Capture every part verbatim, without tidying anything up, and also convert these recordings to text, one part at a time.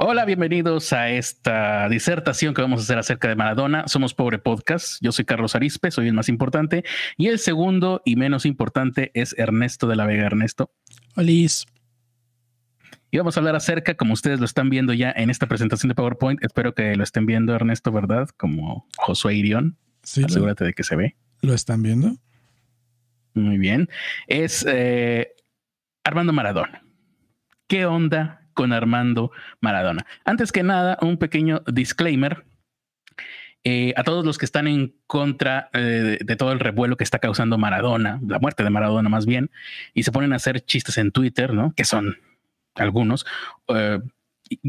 Hola, bienvenidos a esta disertación que vamos a hacer acerca de Maradona. Somos Pobre Podcast. Yo soy Carlos Arispe, soy el más importante. Y el segundo y menos importante es Ernesto de la Vega. Ernesto. Olis. Y vamos a hablar acerca, como ustedes lo están viendo ya en esta presentación de PowerPoint, espero que lo estén viendo, Ernesto, ¿verdad? Como Josué Irión. Sí, asegúrate lo, de que se ve. ¿Lo están viendo? Muy bien. Es eh, Armando Maradona. ¿Qué onda con Armando Maradona? Antes que nada, un pequeño disclaimer eh, a todos los que están en contra eh, de, de todo el revuelo que está causando Maradona, la muerte de Maradona más bien, y se ponen a hacer chistes en Twitter, ¿no? Que son algunos. Eh,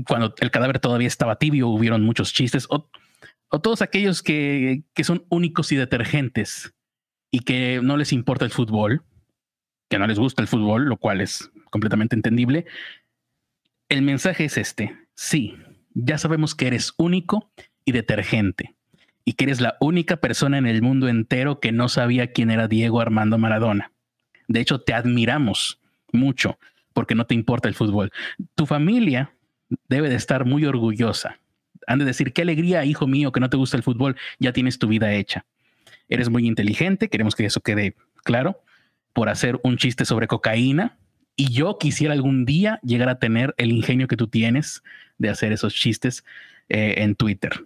cuando el cadáver todavía estaba tibio, hubieron muchos chistes. O, o todos aquellos que, que son únicos y detergentes y que no les importa el fútbol, que no les gusta el fútbol, lo cual es completamente entendible. El mensaje es este. Sí, ya sabemos que eres único y detergente y que eres la única persona en el mundo entero que no sabía quién era Diego Armando Maradona. De hecho, te admiramos mucho porque no te importa el fútbol. Tu familia debe de estar muy orgullosa. Han de decir, qué alegría, hijo mío, que no te gusta el fútbol. Ya tienes tu vida hecha. Eres muy inteligente. Queremos que eso quede claro por hacer un chiste sobre cocaína. Y yo quisiera algún día llegar a tener el ingenio que tú tienes de hacer esos chistes eh, en Twitter.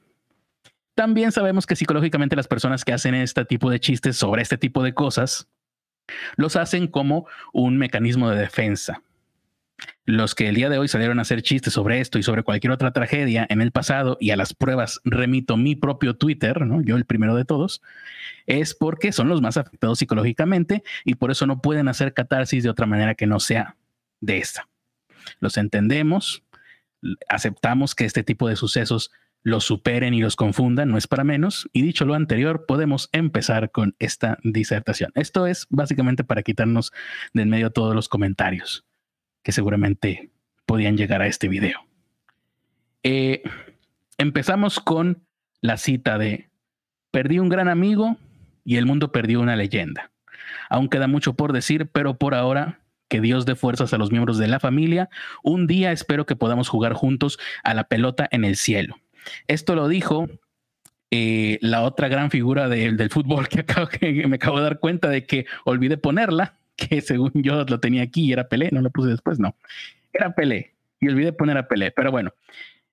También sabemos que psicológicamente las personas que hacen este tipo de chistes sobre este tipo de cosas, los hacen como un mecanismo de defensa. Los que el día de hoy salieron a hacer chistes sobre esto y sobre cualquier otra tragedia en el pasado, y a las pruebas remito mi propio Twitter, ¿no? Yo el primero de todos, es porque son los más afectados psicológicamente y por eso no pueden hacer catarsis de otra manera que no sea de esta. Los entendemos, aceptamos que este tipo de sucesos los superen y los confundan, no es para menos. Y dicho lo anterior, podemos empezar con esta disertación. Esto es básicamente para quitarnos de en medio todos los comentarios que seguramente podían llegar a este video. Eh, empezamos con la cita de: perdí un gran amigo y el mundo perdió una leyenda. Aún queda mucho por decir, pero por ahora que Dios dé fuerzas a los miembros de la familia. Un día espero que podamos jugar juntos a la pelota en el cielo. Esto lo dijo eh, la otra gran figura de, del fútbol que, acabo, que me acabo de dar cuenta de que olvidé ponerla, que según yo lo tenía aquí y era Pelé, no lo puse después, no. Era Pelé y olvidé poner a Pelé, pero bueno.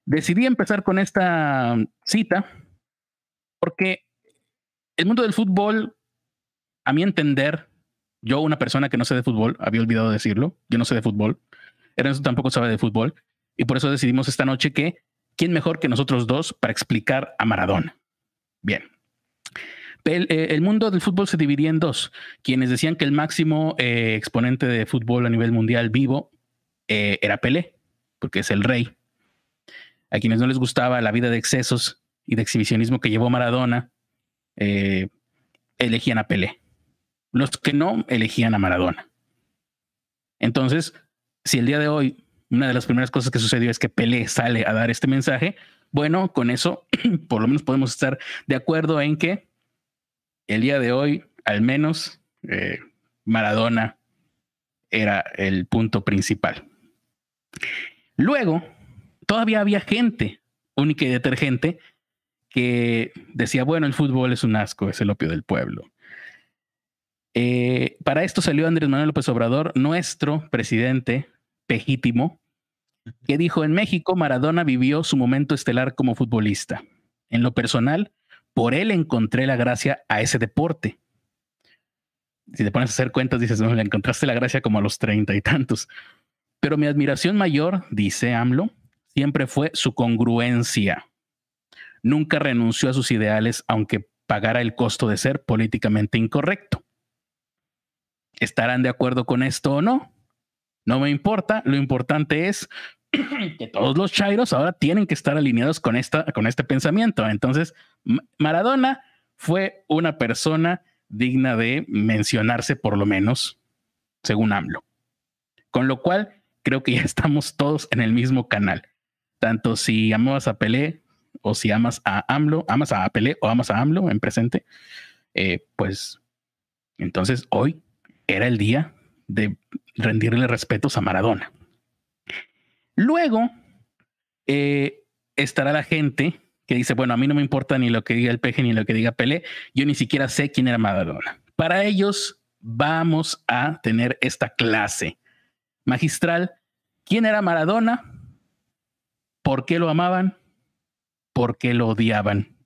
Decidí empezar con esta cita porque el mundo del fútbol, a mi entender, yo una persona que no sé de fútbol, había olvidado decirlo, yo no sé de fútbol, Ernesto tampoco sabe de fútbol, y por eso decidimos esta noche que quién mejor que nosotros dos para explicar a Maradona. Bien. El, el mundo del fútbol se dividía en dos. Quienes decían que el máximo eh, exponente de fútbol a nivel mundial vivo eh, era Pelé, porque es el rey. A quienes no les gustaba la vida de excesos y de exhibicionismo que llevó Maradona, eh, elegían a Pelé. Los que no, elegían a Maradona. Entonces, si el día de hoy una de las primeras cosas que sucedió es que Pelé sale a dar este mensaje, bueno, con eso por lo menos podemos estar de acuerdo en que el día de hoy, al menos, eh, Maradona era el punto principal. Luego, todavía había gente única y detergente que decía, bueno, el fútbol es un asco, es el opio del pueblo. Eh, para esto salió Andrés Manuel López Obrador, nuestro presidente legítimo, que dijo: en México, Maradona vivió su momento estelar como futbolista. En lo personal, por él encontré la gracia a ese deporte. Si te pones a hacer cuentas, dices, no, le encontraste la gracia como a los treinta y tantos. Pero mi admiración mayor, dice AMLO, siempre fue su congruencia. Nunca renunció a sus ideales, aunque pagara el costo de ser políticamente incorrecto. ¿Estarán de acuerdo con esto o no? No me importa. Lo importante es que todos los chairos ahora tienen que estar alineados con, esta, con este pensamiento. Entonces, Maradona fue una persona digna de mencionarse, por lo menos, según AMLO. Con lo cual, creo que ya estamos todos en el mismo canal. Tanto si amabas a Pelé o si amas a AMLO, amas a Pelé o amas a AMLO en presente, eh, pues entonces hoy era el día de rendirle respetos a Maradona. Luego eh, estará la gente que dice, bueno, a mí no me importa ni lo que diga el Peje ni lo que diga Pelé, yo ni siquiera sé quién era Maradona. Para ellos vamos a tener esta clase magistral. ¿Quién era Maradona? ¿Por qué lo amaban? ¿Por qué lo odiaban?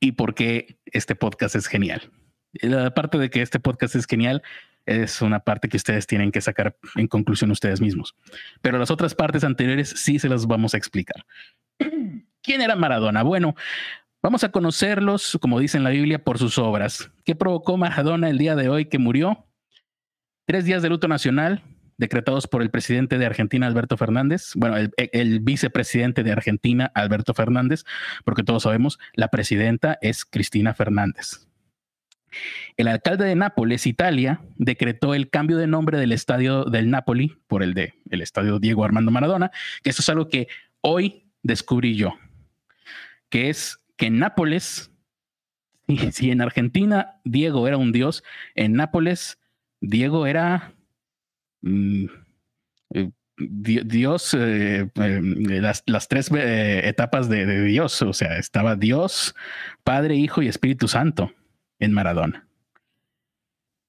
Y por qué este podcast es genial. La parte de que este podcast es genial es una parte que ustedes tienen que sacar en conclusión ustedes mismos. Pero las otras partes anteriores sí se las vamos a explicar. ¿Quién era Maradona? Bueno, vamos a conocerlos, como dice en la Biblia, por sus obras. ¿Qué provocó Maradona el día de hoy que murió? Tres días de luto nacional decretados por el presidente de Argentina, Alberto Fernández. Bueno, el, el vicepresidente de Argentina, Alberto Fernández, porque todos sabemos, la presidenta es Cristina Fernández. El alcalde de Nápoles, Italia, decretó el cambio de nombre del estadio del Napoli por el de el estadio Diego Armando Maradona, que eso es algo que hoy descubrí yo, que es que en Nápoles, si en Argentina Diego era un dios, en Nápoles Diego era mmm, Dios, eh, eh, las, las tres eh, etapas de, de Dios, o sea, estaba Dios, Padre, Hijo y Espíritu Santo en Maradona,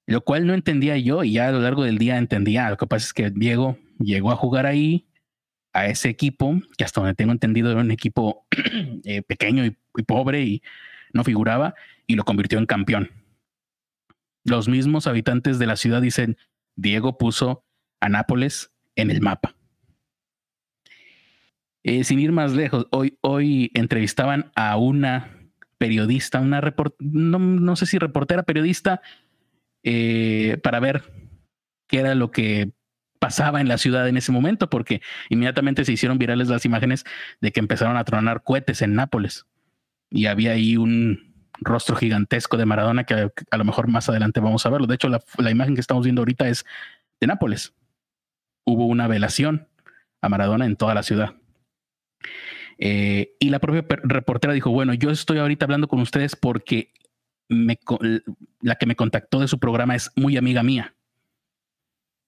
lo cual no entendía yo, y ya a lo largo del día entendía. Lo que pasa es que Diego llegó a jugar ahí, a ese equipo, que hasta donde tengo entendido era un equipo eh, pequeño y, y pobre y no figuraba, y lo convirtió en campeón. Los mismos habitantes de la ciudad dicen, Diego puso a Nápoles en el mapa. Eh, sin ir más lejos, hoy, hoy entrevistaban a una periodista, una report- no, no sé si reportera, periodista, eh, para ver qué era lo que pasaba en la ciudad en ese momento, porque inmediatamente se hicieron virales las imágenes de que empezaron a tronar cohetes en Nápoles y había ahí un rostro gigantesco de Maradona que a, a lo mejor más adelante vamos a verlo. De hecho, la, la imagen que estamos viendo ahorita es de Nápoles. Hubo una velación a Maradona en toda la ciudad. Eh, y la propia reportera dijo, bueno, yo estoy ahorita hablando con ustedes porque me, la que me contactó de su programa es muy amiga mía.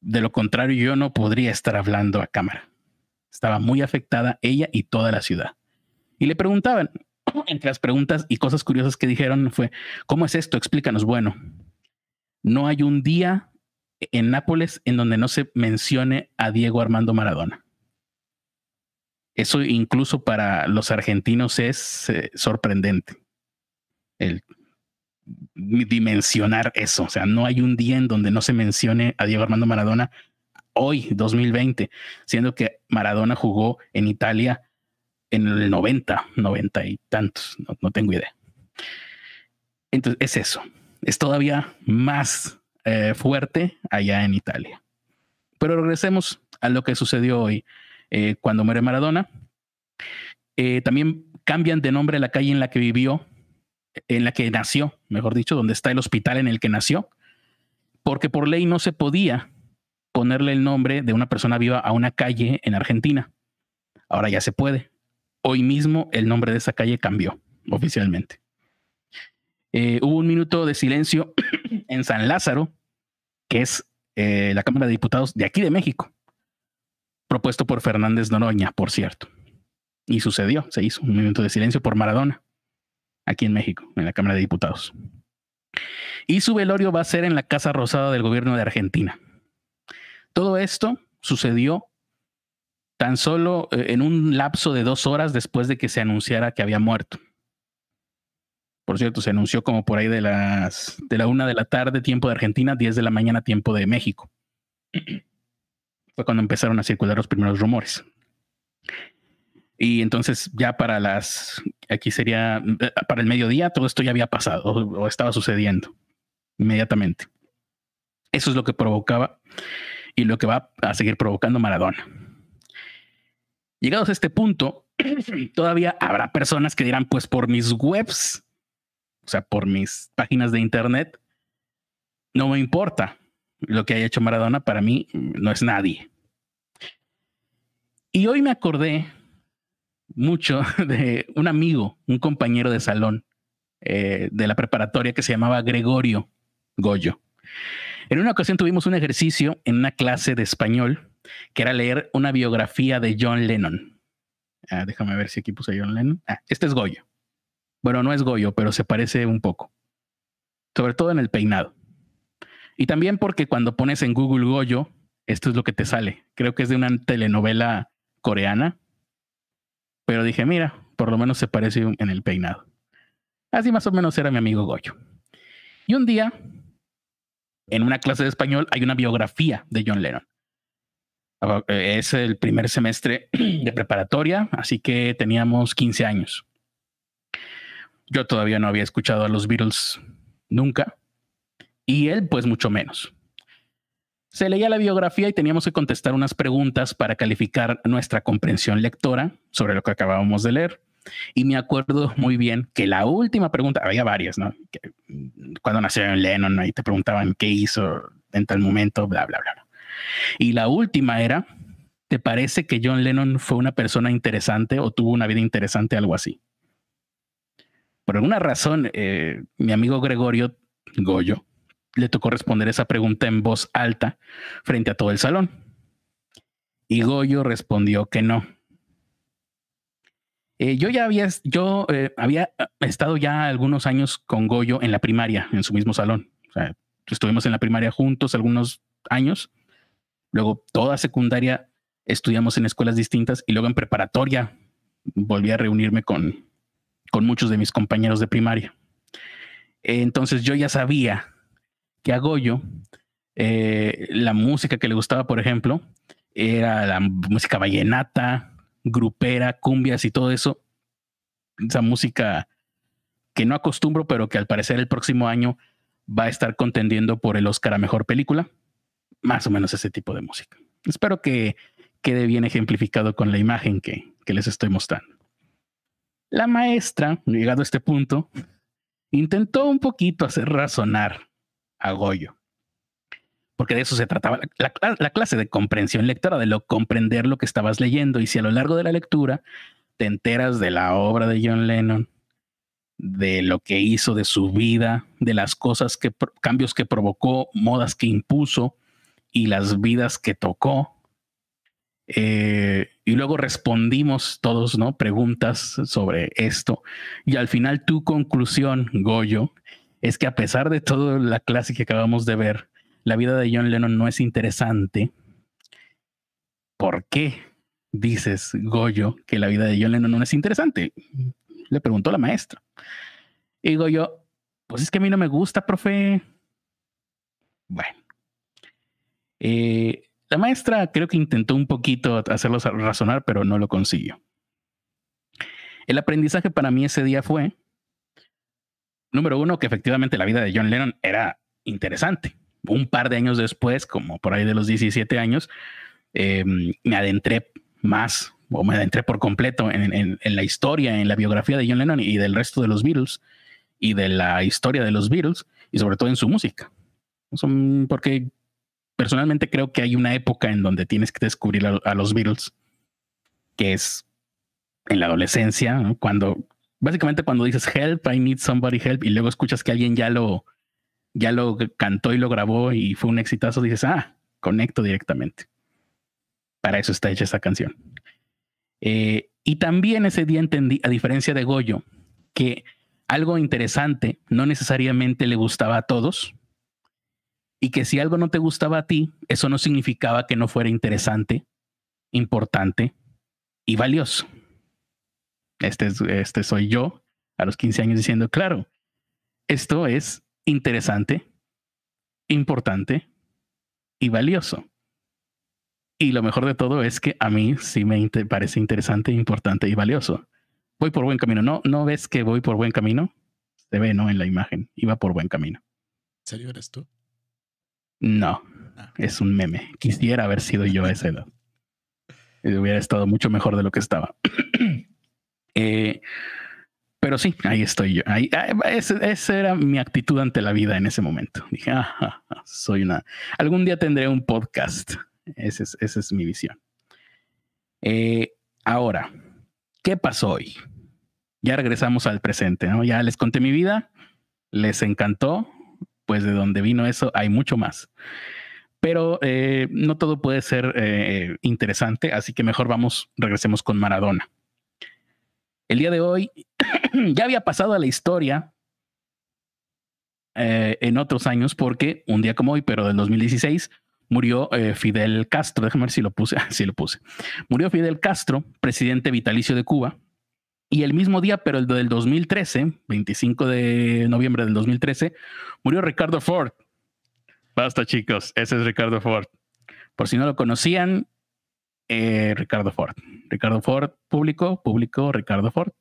De lo contrario, yo no podría estar hablando a cámara. Estaba muy afectada ella y toda la ciudad. Y le preguntaban, entre las preguntas y cosas curiosas que dijeron fue, ¿cómo es esto? Explícanos. Bueno, no hay un día en Nápoles en donde no se mencione a Diego Armando Maradona. Eso incluso para los argentinos es eh, sorprendente, el dimensionar eso. O sea, no hay un día en donde no se mencione a Diego Armando Maradona hoy, dos mil veinte, siendo que Maradona jugó en Italia en el noventa, noventa y tantos, no, no tengo idea. Entonces, es eso. Es todavía más eh, fuerte allá en Italia. Pero regresemos a lo que sucedió hoy. Eh, cuando muere Maradona, eh, también cambian de nombre la calle en la que vivió, en la que nació, mejor dicho, donde está el hospital en el que nació, porque por ley no se podía ponerle el nombre de una persona viva a una calle en Argentina. Ahora ya se puede. Hoy mismo el nombre de esa calle cambió oficialmente. Eh, hubo un minuto de silencio en San Lázaro, que es eh, la Cámara de Diputados de aquí de México, propuesto por Fernández Noroña, por cierto. Y sucedió, se hizo un minuto de silencio por Maradona, aquí en México, en la Cámara de Diputados. Y su velorio va a ser en la Casa Rosada del gobierno de Argentina. Todo esto sucedió tan solo en un lapso de dos horas después de que se anunciara que había muerto. Por cierto, se anunció como por ahí de las de la una de la tarde, tiempo de Argentina, diez de la mañana, tiempo de México. Fue cuando empezaron a circular los primeros rumores. Y entonces ya para las, aquí sería, para el mediodía, todo esto ya había pasado o, o estaba sucediendo inmediatamente. Eso es lo que provocaba y lo que va a seguir provocando Maradona. Llegados a este punto, todavía habrá personas que dirán, pues por mis webs, o sea, por mis páginas de internet, no me importa. Lo que haya hecho Maradona para mí no es nadie. Y hoy me acordé mucho de un amigo, un compañero de salón eh, de la preparatoria que se llamaba Gregorio Goyo. En una ocasión tuvimos un ejercicio en una clase de español que era leer una biografía de John Lennon. Ah, déjame ver si aquí puse John Lennon. Ah, este es Goyo. Bueno, no es Goyo, pero se parece un poco. Sobre todo en el peinado. Y también porque cuando pones en Google Goyo, esto es lo que te sale. Creo que es de una telenovela coreana. Pero dije, mira, por lo menos se parece en el peinado. Así más o menos era mi amigo Goyo. Y un día, en una clase de español, hay una biografía de John Lennon. Es el primer semestre de preparatoria, así que teníamos quince años. Yo todavía no había escuchado a los Beatles nunca, y él pues mucho menos. Se leía la biografía y teníamos que contestar unas preguntas para calificar nuestra comprensión lectora sobre lo que acabábamos de leer. Y me acuerdo muy bien que la última pregunta, había varias, ¿no? Cuando nació John Lennon, ahí te preguntaban qué hizo en tal momento, bla, bla, bla. Y la última era, ¿te parece que John Lennon fue una persona interesante o tuvo una vida interesante, algo así? Por alguna razón, eh, mi amigo Gregorio, Goyo, le tocó responder esa pregunta en voz alta frente a todo el salón. Y Goyo respondió que no. Eh, yo ya había, yo, eh, había estado ya algunos años con Goyo en la primaria, en su mismo salón. O sea, estuvimos en la primaria juntos algunos años. Luego toda secundaria estudiamos en escuelas distintas y luego en preparatoria volví a reunirme con, con muchos de mis compañeros de primaria. Eh, entonces yo ya sabía que a Goyo eh, la música que le gustaba, por ejemplo, era la música vallenata, grupera, cumbias y todo eso, esa música que no acostumbro, pero que al parecer el próximo año va a estar contendiendo por el Oscar a Mejor Película, más o menos ese tipo de música. Espero que quede bien ejemplificado con la imagen que, que les estoy mostrando. La maestra, llegado a este punto, intentó un poquito hacer razonar a Goyo, porque de eso se trataba la, la, la clase de comprensión lectora, de lo, comprender lo que estabas leyendo. Y si a lo largo de la lectura te enteras de la obra de John Lennon, de lo que hizo, de su vida, de las cosas que, cambios que provocó, modas que impuso y las vidas que tocó. Eh, y luego respondimos todos, ¿no?, preguntas sobre esto. Y al final tu conclusión, Goyo, es que a pesar de toda la clase que acabamos de ver, la vida de John Lennon no es interesante. ¿Por qué dices, Goyo, que la vida de John Lennon no es interesante?, le preguntó la maestra. Y Goyo, pues es que a mí no me gusta, profe. Bueno. Eh, la maestra creo que intentó un poquito hacerlos razonar, pero no lo consiguió. El aprendizaje para mí ese día fue, número uno, que efectivamente la vida de John Lennon era interesante. Un par de años después, como por ahí de los diecisiete años, eh, me adentré más, o me adentré por completo en, en, en la historia, en la biografía de John Lennon y del resto de los Beatles, y de la historia de los Beatles, y sobre todo en su música. Son, porque personalmente creo que hay una época en donde tienes que descubrir a, a los Beatles, que es en la adolescencia, ¿no? Cuando, básicamente cuando dices, help, I need somebody help, y luego escuchas que alguien ya lo... ya lo cantó y lo grabó y fue un exitazo, dices, ah, conecto directamente. Para eso está hecha esa canción. Eh, y también ese día entendí, a diferencia de Goyo, que algo interesante no necesariamente le gustaba a todos, y que si algo no te gustaba a ti, eso no significaba que no fuera interesante, importante y valioso. Este, es, este soy yo a los quince años diciendo, claro, esto es interesante, importante y valioso. Y lo mejor de todo es que a mí sí me inter- parece interesante, importante y valioso. Voy por buen camino. ¿No, no ves que voy por buen camino? Se ve, ¿no?, en la imagen. Iba por buen camino. ¿En serio eres tú? No, ah. Es un meme. Quisiera haber sido yo a esa edad. Hubiera estado mucho mejor de lo que estaba. eh... Pero sí, ahí estoy yo. Ahí, esa era mi actitud ante la vida en ese momento. Dije, ah, soy una... algún día tendré un podcast. Ese es, esa es mi visión. Eh, ahora, ¿qué pasó hoy? Ya regresamos al presente, ¿no? Ya les conté mi vida, les encantó, pues de donde vino eso hay mucho más. pero eh, no todo puede ser eh, interesante, así que mejor vamos, regresemos con Maradona. El día de hoy ya había pasado a la historia eh, en otros años porque un día como hoy, pero del dos mil dieciséis, murió eh, Fidel Castro. Déjame ver si lo puse. Si lo puse. Murió Fidel Castro, presidente vitalicio de Cuba. Y el mismo día, pero el del dos mil trece, veinticinco de noviembre del dos mil trece, murió Ricardo Fort. Basta, chicos. Ese es Ricardo Fort. Por si no lo conocían, eh, Ricardo Fort. Ricardo Fort, público, público, Ricardo Fort.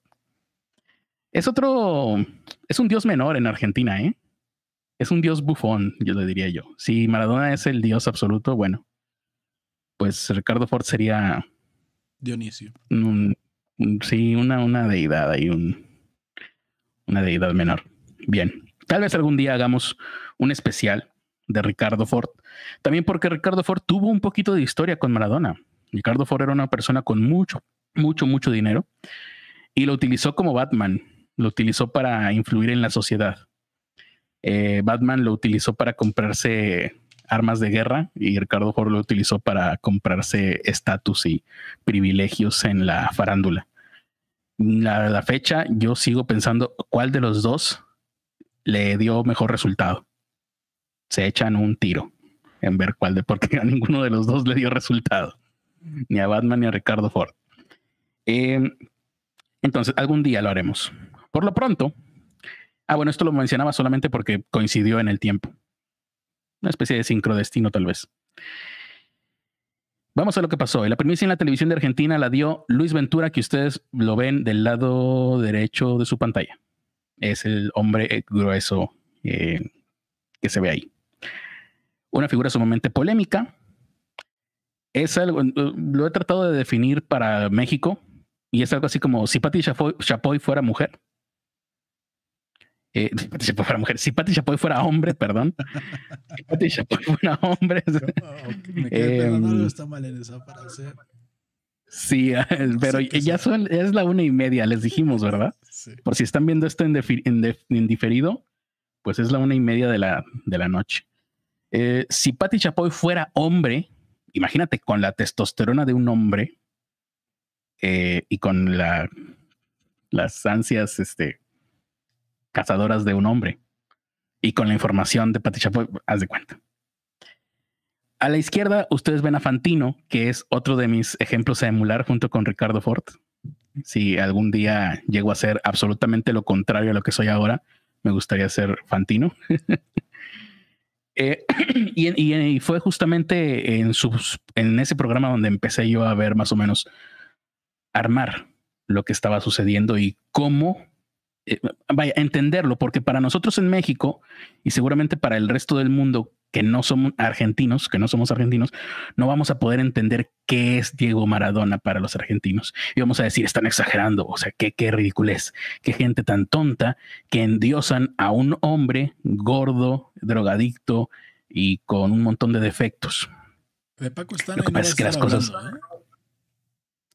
Es otro... Es un dios menor en Argentina, ¿eh? Es un dios bufón, yo le diría yo. Si Maradona es el dios absoluto, bueno, pues Ricardo Fort sería... Dionisio. Un, un, sí, una, una deidad ahí, un, una deidad menor. Bien, tal vez algún día hagamos un especial de Ricardo Fort. También porque Ricardo Fort tuvo un poquito de historia con Maradona. Ricardo Fort era una persona con mucho, mucho, mucho dinero y lo utilizó como Batman. Lo utilizó para influir en la sociedad. Eh, Batman lo utilizó para comprarse armas de guerra y Ricardo Fort lo utilizó para comprarse estatus y privilegios en la farándula. La, la fecha, yo sigo pensando cuál de los dos le dio mejor resultado. Se echan un tiro en ver cuál de, porque a ninguno de los dos le dio resultado, ni a Batman ni a Ricardo Fort. Eh, entonces, algún día lo haremos. Por lo pronto... Ah, bueno, esto lo mencionaba solamente porque coincidió en el tiempo. Una especie de sincrodestino, tal vez. Vamos a lo que pasó. La primicia en la televisión de Argentina la dio Luis Ventura, que ustedes lo ven del lado derecho de su pantalla. Es el hombre grueso eh, que se ve ahí. Una figura sumamente polémica. Es algo, lo he tratado de definir para México, y es algo así como si Pati Chapoy fuera mujer. Eh, si Pati Chapoy fuera mujer, si Pati Chapoy fuera hombre, perdón. Si Pati Chapoy fuera hombre. Me quedé pensando, eh, está mal en esa frase. Sí, pero sí, ya son, es la una y media, les dijimos, ¿verdad? Sí. Por si están viendo esto en, defi, en, def, en diferido, pues es la una y media de la, de la noche. Eh, si Pati Chapoy fuera hombre, imagínate con la testosterona de un hombre eh, y con la, las ansias, este... cazadoras de un hombre y con la información de Pati Chapoy, haz de cuenta. A la izquierda ustedes ven a Fantino, que es otro de mis ejemplos a emular junto con Ricardo Fort. Si algún día llego a ser absolutamente lo contrario a lo que soy ahora, me gustaría ser Fantino. eh, y, y, y fue justamente en, sus, en ese programa donde empecé yo a ver más o menos armar lo que estaba sucediendo y cómo Eh, vaya, entenderlo, porque para nosotros en México y seguramente para el resto del mundo que no somos argentinos, que no somos argentinos, no vamos a poder entender qué es Diego Maradona para los argentinos. Y vamos a decir, están exagerando, o sea, qué, qué ridiculez, qué gente tan tonta que endiosan a un hombre gordo, drogadicto y con un montón de defectos. De Paco Stanley no vas a estar hablando, ¿eh?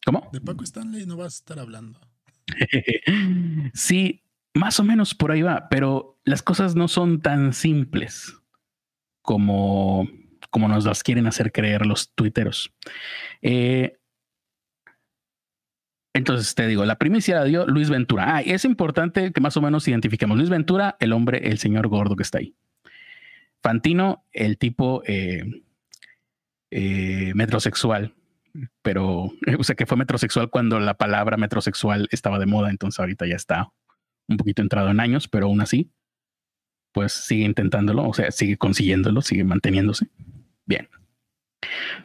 ¿Cómo? De Paco Stanley no vas a estar hablando. Sí. Más o menos por ahí va, pero las cosas no son tan simples como, como nos las quieren hacer creer los tuiteros. Eh, entonces te digo, la primicia la dio Luis Ventura. Ah, es importante que más o menos identifiquemos. Luis Ventura, el hombre, el señor gordo que está ahí. Fantino, el tipo eh, eh, metrosexual. Pero, o sea, que fue metrosexual cuando la palabra metrosexual estaba de moda, entonces ahorita ya está un poquito entrado en años, pero aún así, pues sigue intentándolo, o sea, sigue consiguiéndolo, sigue manteniéndose. Bien.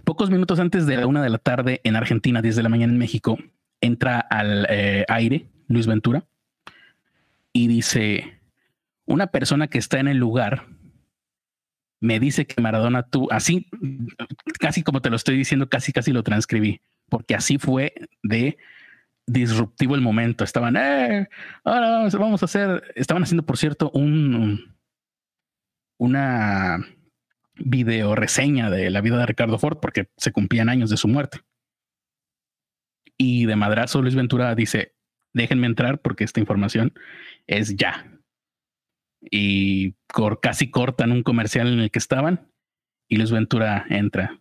Pocos minutos antes de la una de la tarde en Argentina, diez de la mañana en México, entra al eh, aire Luis Ventura y dice, una persona que está en el lugar me dice que Maradona tuvo, así, casi como te lo estoy diciendo, casi, casi lo transcribí, porque así fue de... disruptivo el momento. Estaban, eh, ahora vamos, vamos a hacer, estaban haciendo, por cierto, un una video reseña de la vida de Ricardo Fort porque se cumplían años de su muerte. Y de madrazo Luis Ventura dice, déjenme entrar porque esta información es ya. Y cor, casi cortan un comercial en el que estaban y Luis Ventura entra.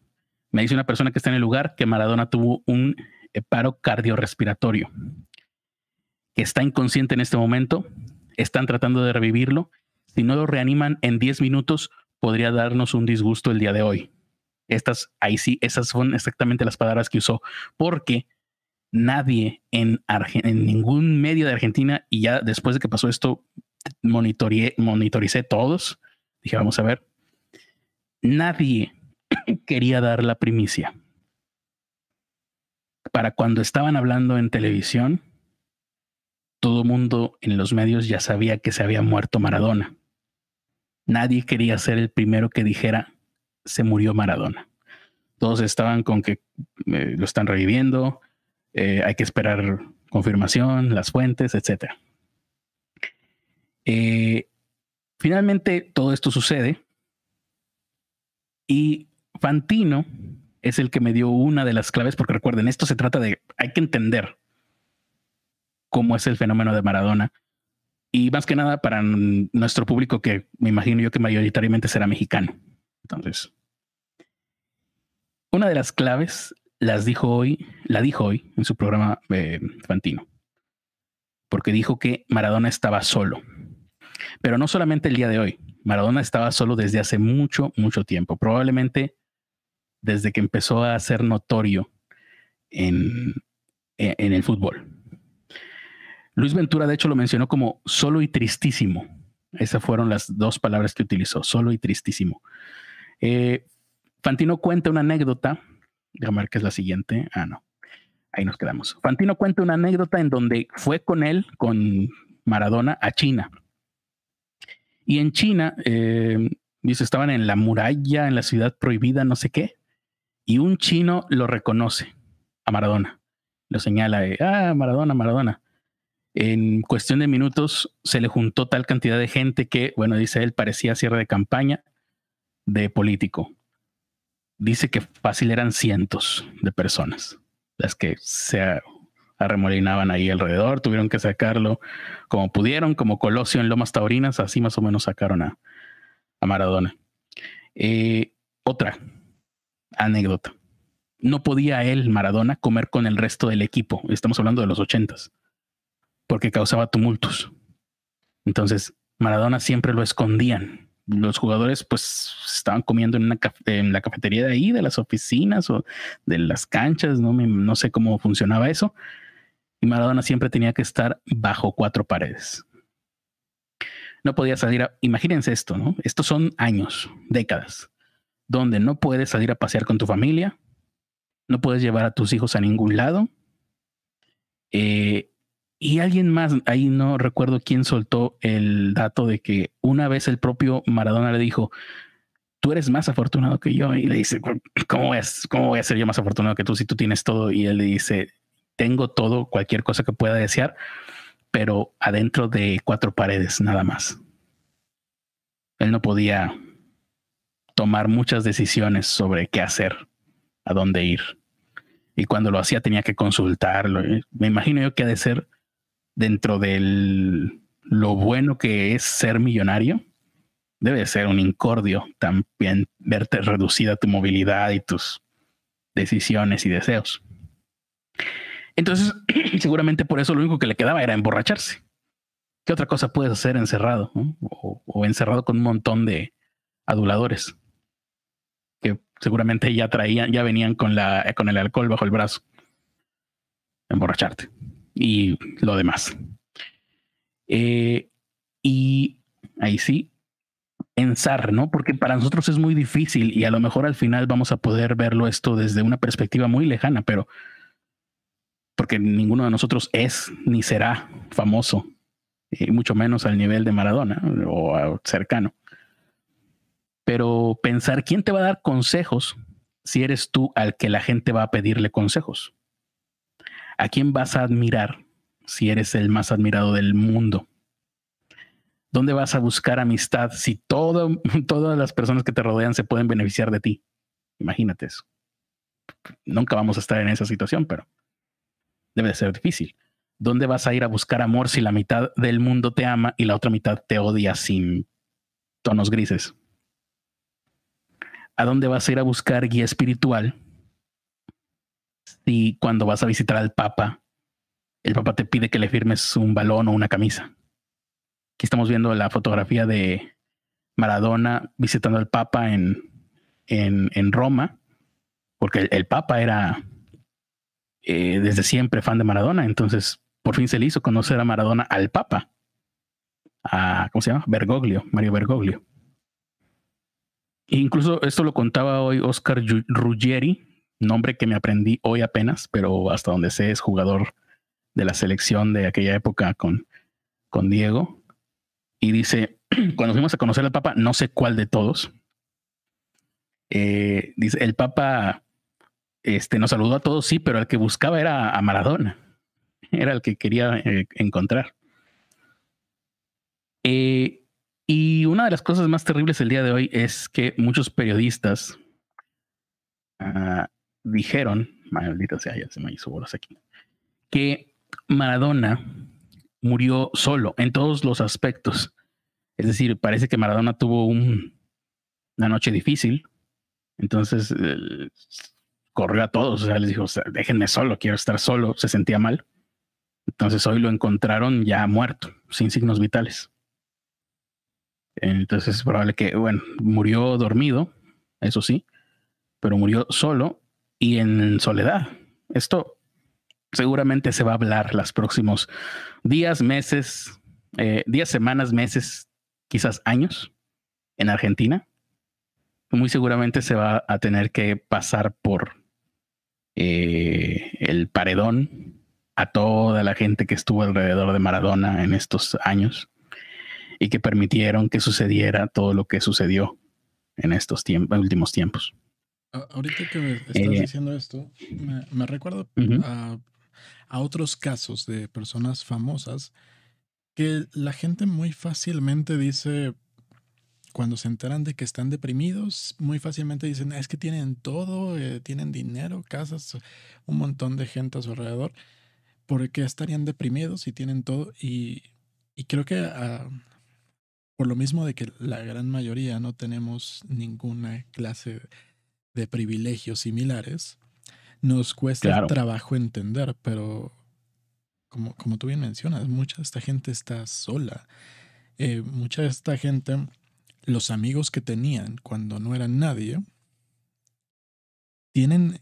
Me dice una persona que está en el lugar que Maradona tuvo un paro cardiorrespiratorio, que está inconsciente en este momento, están tratando de revivirlo. Si no lo reaniman en diez minutos, podría darnos un disgusto el día de hoy. Estas, ahí sí, esas son exactamente las palabras que usó, porque nadie en, Arge- en ningún medio de Argentina, y ya después de que pasó esto, monitoreé, monitoricé todos, dije, vamos a ver, nadie quería dar la primicia. Para cuando estaban hablando en televisión, todo el mundo en los medios ya sabía que se había muerto Maradona. Nadie quería ser el primero que dijera, se murió Maradona. Todos estaban con que eh, lo están reviviendo, eh, hay que esperar confirmación, las fuentes, etcétera. Eh, finalmente, todo esto sucede y Fantino es el que me dio una de las claves, porque recuerden, esto se trata de, hay que entender cómo es el fenómeno de Maradona. Y más que nada para nuestro público, que me imagino yo que mayoritariamente será mexicano. Entonces, una de las claves las dijo hoy, la dijo hoy en su programa eh, Fantino, porque dijo que Maradona estaba solo. Pero no solamente el día de hoy, Maradona estaba solo desde hace mucho, mucho tiempo. Probablemente desde que empezó a ser notorio en, en, en el fútbol. Luis Ventura, de hecho, lo mencionó como solo y tristísimo. Esas fueron las dos palabras que utilizó, solo y tristísimo. Eh, Fantino cuenta una anécdota. Déjame ver qué es la siguiente. Ah, no. Ahí nos quedamos. Fantino cuenta una anécdota en donde fue con él, con Maradona, a China. Y en China, eh, dice, estaban en la muralla, en la ciudad prohibida, no sé qué. Y un chino lo reconoce a Maradona. Lo señala, eh, ah, Maradona, Maradona. En cuestión de minutos se le juntó tal cantidad de gente que, bueno, dice él, parecía cierre de campaña de político. Dice que fácil eran cientos de personas las que se arremolinaban ahí alrededor. Tuvieron que sacarlo como pudieron, como Colosio en Lomas Taurinas, así más o menos sacaron a, a Maradona. Eh, otra anécdota. No podía él, Maradona, comer con el resto del equipo. Estamos hablando de los ochentas. Porque causaba tumultos. Entonces, Maradona siempre lo escondían. Los jugadores pues estaban comiendo en, una caf- en la cafetería de ahí, de las oficinas o de las canchas. No, me, no sé cómo funcionaba eso. Y Maradona siempre tenía que estar bajo cuatro paredes. No podía salir a... Imagínense esto, ¿no? Estos son años, décadas, donde no puedes salir a pasear con tu familia. No puedes llevar a tus hijos a ningún lado. Eh... Y alguien más, ahí no recuerdo quién soltó el dato de que una vez el propio Maradona le dijo, tú eres más afortunado que yo. Y le dice, ¿cómo, es? ¿Cómo voy a ser yo más afortunado que tú si tú tienes todo? Y él le dice, tengo todo, cualquier cosa que pueda desear, pero adentro de cuatro paredes, nada más. Él no podía tomar muchas decisiones sobre qué hacer, a dónde ir. Y cuando lo hacía tenía que consultarlo. Me imagino yo que ha de ser... Dentro de lo bueno que es ser millonario, debe ser un incordio también verte reducida tu movilidad y tus decisiones y deseos. Entonces, seguramente por eso lo único que le quedaba era emborracharse. ¿Qué otra cosa puedes hacer encerrado, ¿no? o, o encerrado con un montón de aduladores que seguramente ya traían, ya venían con la con el alcohol bajo el brazo? Emborracharte. Y lo demás. Eh, y ahí sí, pensar, ¿no? Porque para nosotros es muy difícil y a lo mejor al final vamos a poder verlo esto desde una perspectiva muy lejana, pero porque ninguno de nosotros es ni será famoso, eh, mucho menos al nivel de Maradona o cercano. Pero pensar, ¿quién te va a dar consejos si eres tú al que la gente va a pedirle consejos? ¿A quién vas a admirar si eres el más admirado del mundo? ¿Dónde vas a buscar amistad si todo, todas las personas que te rodean se pueden beneficiar de ti? Imagínate eso. Nunca vamos a estar en esa situación, pero debe de ser difícil. ¿Dónde vas a ir a buscar amor si la mitad del mundo te ama y la otra mitad te odia sin tonos grises? ¿a dónde vas a ir a buscar guía espiritual? Si cuando vas a visitar al Papa, el Papa te pide que le firmes un balón o una camisa. Aquí estamos viendo la fotografía de Maradona visitando al Papa en, en, en Roma, porque el, el Papa era eh, desde siempre fan de Maradona, entonces por fin se le hizo conocer a Maradona al Papa, a, ¿cómo se llama? Bergoglio, Mario Bergoglio. E incluso esto lo contaba hoy Oscar Ruggeri, nombre que me aprendí hoy apenas, pero hasta donde sé es jugador de la selección de aquella época con, con Diego. Y dice, cuando fuimos a conocer al Papa, no sé cuál de todos, eh, dice, el Papa este, nos saludó a todos, sí, pero el que buscaba era a Maradona. Era el que quería eh, encontrar. Eh, y una de las cosas más terribles el día de hoy es que muchos periodistas uh, dijeron, maldita sea, ya se me hizo bolas aquí, que Maradona murió solo en todos los aspectos. Es decir, parece que Maradona tuvo un, una noche difícil, entonces eh, corrió a todos, o sea, les dijo, o sea, déjenme solo, quiero estar solo, se sentía mal. Entonces hoy lo encontraron ya muerto, sin signos vitales. Entonces es probable que, bueno, murió dormido, eso sí, pero murió solo y en soledad. Esto seguramente se va a hablar los próximos días, meses, eh, días, semanas, meses, quizás años en Argentina. Muy seguramente se va a tener que pasar por eh, el paredón a toda la gente que estuvo alrededor de Maradona en estos años y que permitieron que sucediera todo lo que sucedió en estos tiempos, últimos tiempos. Ahorita que me estás eh, diciendo esto, me, me recuerda uh-huh. a, a otros casos de personas famosas que la gente muy fácilmente dice, cuando se enteran de que están deprimidos, muy fácilmente dicen, es que tienen todo, eh, tienen dinero, casas, un montón de gente a su alrededor. ¿Por qué estarían deprimidos si tienen todo? Y, y creo que uh, por lo mismo de que la gran mayoría no tenemos ninguna clase de privilegios similares, nos cuesta claro. trabajo entender, pero como, como tú bien mencionas, mucha de esta gente está sola. Eh, mucha de esta gente, los amigos que tenían cuando no eran nadie, tienen...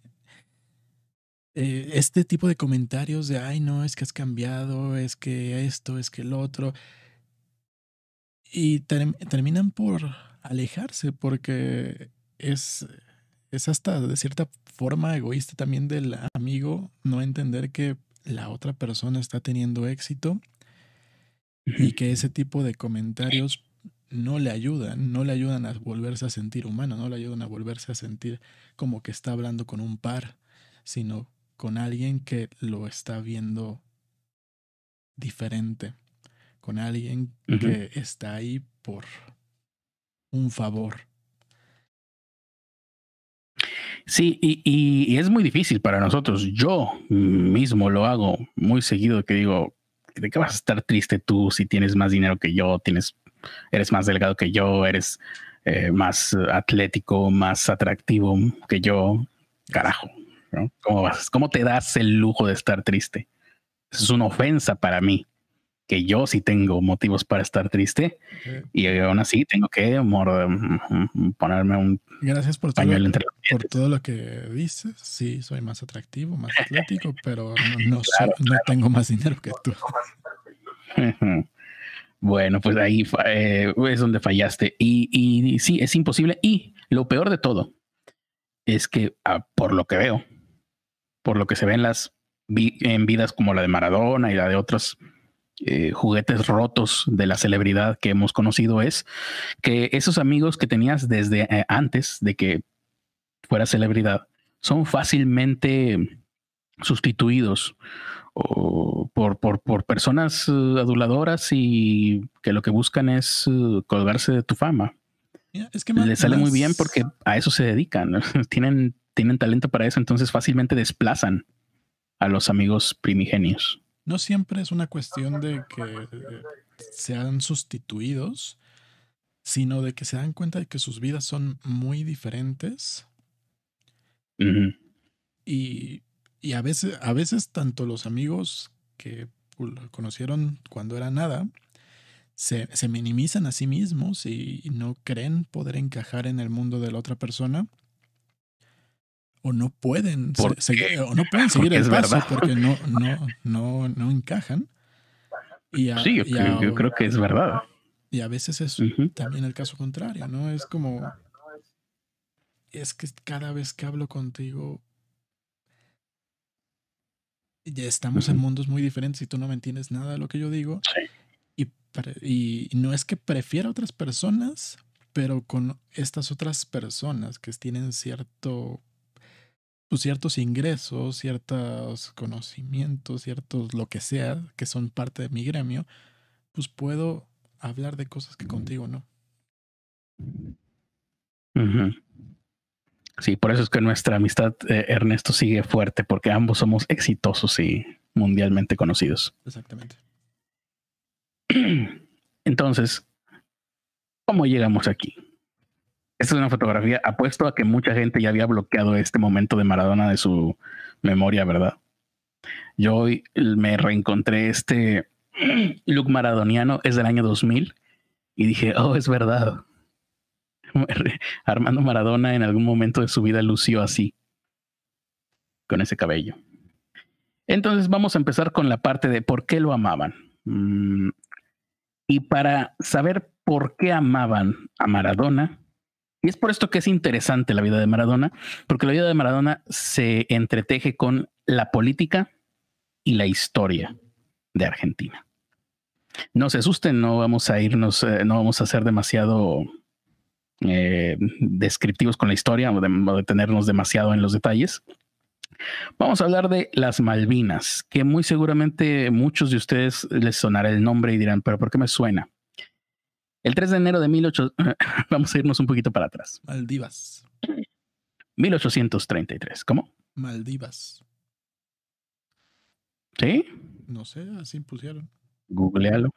Eh, este tipo de comentarios de ay no, es que has cambiado, es que esto, es que el otro, y ter terminan por alejarse porque es, es hasta de cierta forma egoísta también del amigo no entender que la otra persona está teniendo éxito y que ese tipo de comentarios no le ayudan, no le ayudan a volverse a sentir humano, no le ayudan a volverse a sentir como que está hablando con un par, sino con alguien que lo está viendo diferente, con alguien uh-huh. que está ahí por un favor. Sí, y, y, y es muy difícil para nosotros. Yo mismo lo hago muy seguido, que digo, ¿de qué vas a estar triste tú si tienes más dinero que yo, tienes, eres más delgado que yo, eres eh, más atlético, más atractivo que yo? Carajo. ¿No? ¿Cómo vas? ¿Cómo te das el lujo de estar triste? Es una ofensa para mí, que yo sí tengo motivos para estar triste okay. y aún así tengo que morder, ponerme un Gracias por pañuelo todo, entre los dientes. Por todo lo que dices, sí, soy más atractivo, más atlético, pero no, no, claro, soy, claro. no tengo más dinero que tú. Bueno, pues ahí eh, es donde fallaste. Y, y sí, es imposible. Y lo peor de todo es que, ah, por lo que veo, por lo que se ven las vi en vidas como la de Maradona y la de otros eh, juguetes rotos de la celebridad que hemos conocido, es que esos amigos que tenías desde eh, antes de que fuera celebridad son fácilmente sustituidos o por, por, por personas uh, aduladoras y que lo que buscan es uh, colgarse de tu fama. Es que más, les sale más... muy bien porque a eso se dedican, ¿no? Tienen... tienen talento para eso, entonces fácilmente desplazan a los amigos primigenios. No siempre es una cuestión de que sean sustituidos, sino de que se dan cuenta de que sus vidas son muy diferentes. Uh-huh. Y, y a veces, a veces tanto los amigos que lo conocieron cuando era nada se, se minimizan a sí mismos y, y no creen poder encajar en el mundo de la otra persona, o no pueden seguir, o no pueden seguir el paso porque no, no, no, no encajan. Y a, sí, yo, y a, yo creo que es verdad. Y a veces es uh-huh. también el caso contrario, ¿no? Es como... Es que cada vez que hablo contigo ya estamos uh-huh. en mundos muy diferentes y tú no me entiendes nada de lo que yo digo. Sí. Y, y no es que prefiera a otras personas, pero con estas otras personas que tienen cierto, pues ciertos ingresos, ciertos conocimientos, ciertos lo que sea, que son parte de mi gremio, pues puedo hablar de cosas que contigo no. Uh-huh. Sí, por eso es que nuestra amistad, eh, Ernesto, sigue fuerte, porque ambos somos exitosos y mundialmente conocidos. Exactamente. Entonces, ¿cómo llegamos aquí? Esta es una fotografía, apuesto a que mucha gente ya había bloqueado este momento de Maradona de su memoria, ¿verdad? Yo hoy me reencontré este look maradoniano, es del año dos mil, y dije, oh, es verdad. Armando Maradona en algún momento de su vida lució así, con ese cabello. Entonces vamos a empezar con la parte de por qué lo amaban. Y para saber por qué amaban a Maradona, y es por esto que es interesante la vida de Maradona, porque la vida de Maradona se entreteje con la política y la historia de Argentina. No se asusten, no vamos a irnos, eh, no vamos a hacer demasiado... Eh, descriptivos con la historia o detenernos de demasiado en los detalles. Vamos a hablar de las Malvinas, que muy seguramente muchos de ustedes les sonará el nombre y dirán, pero ¿por qué me suena? El tres de enero de mil ochocientos... Vamos a irnos un poquito para atrás. Maldivas. mil ochocientos treinta y tres. ¿Cómo? Maldivas. ¿Sí? No sé, así pusieron. Googlealo.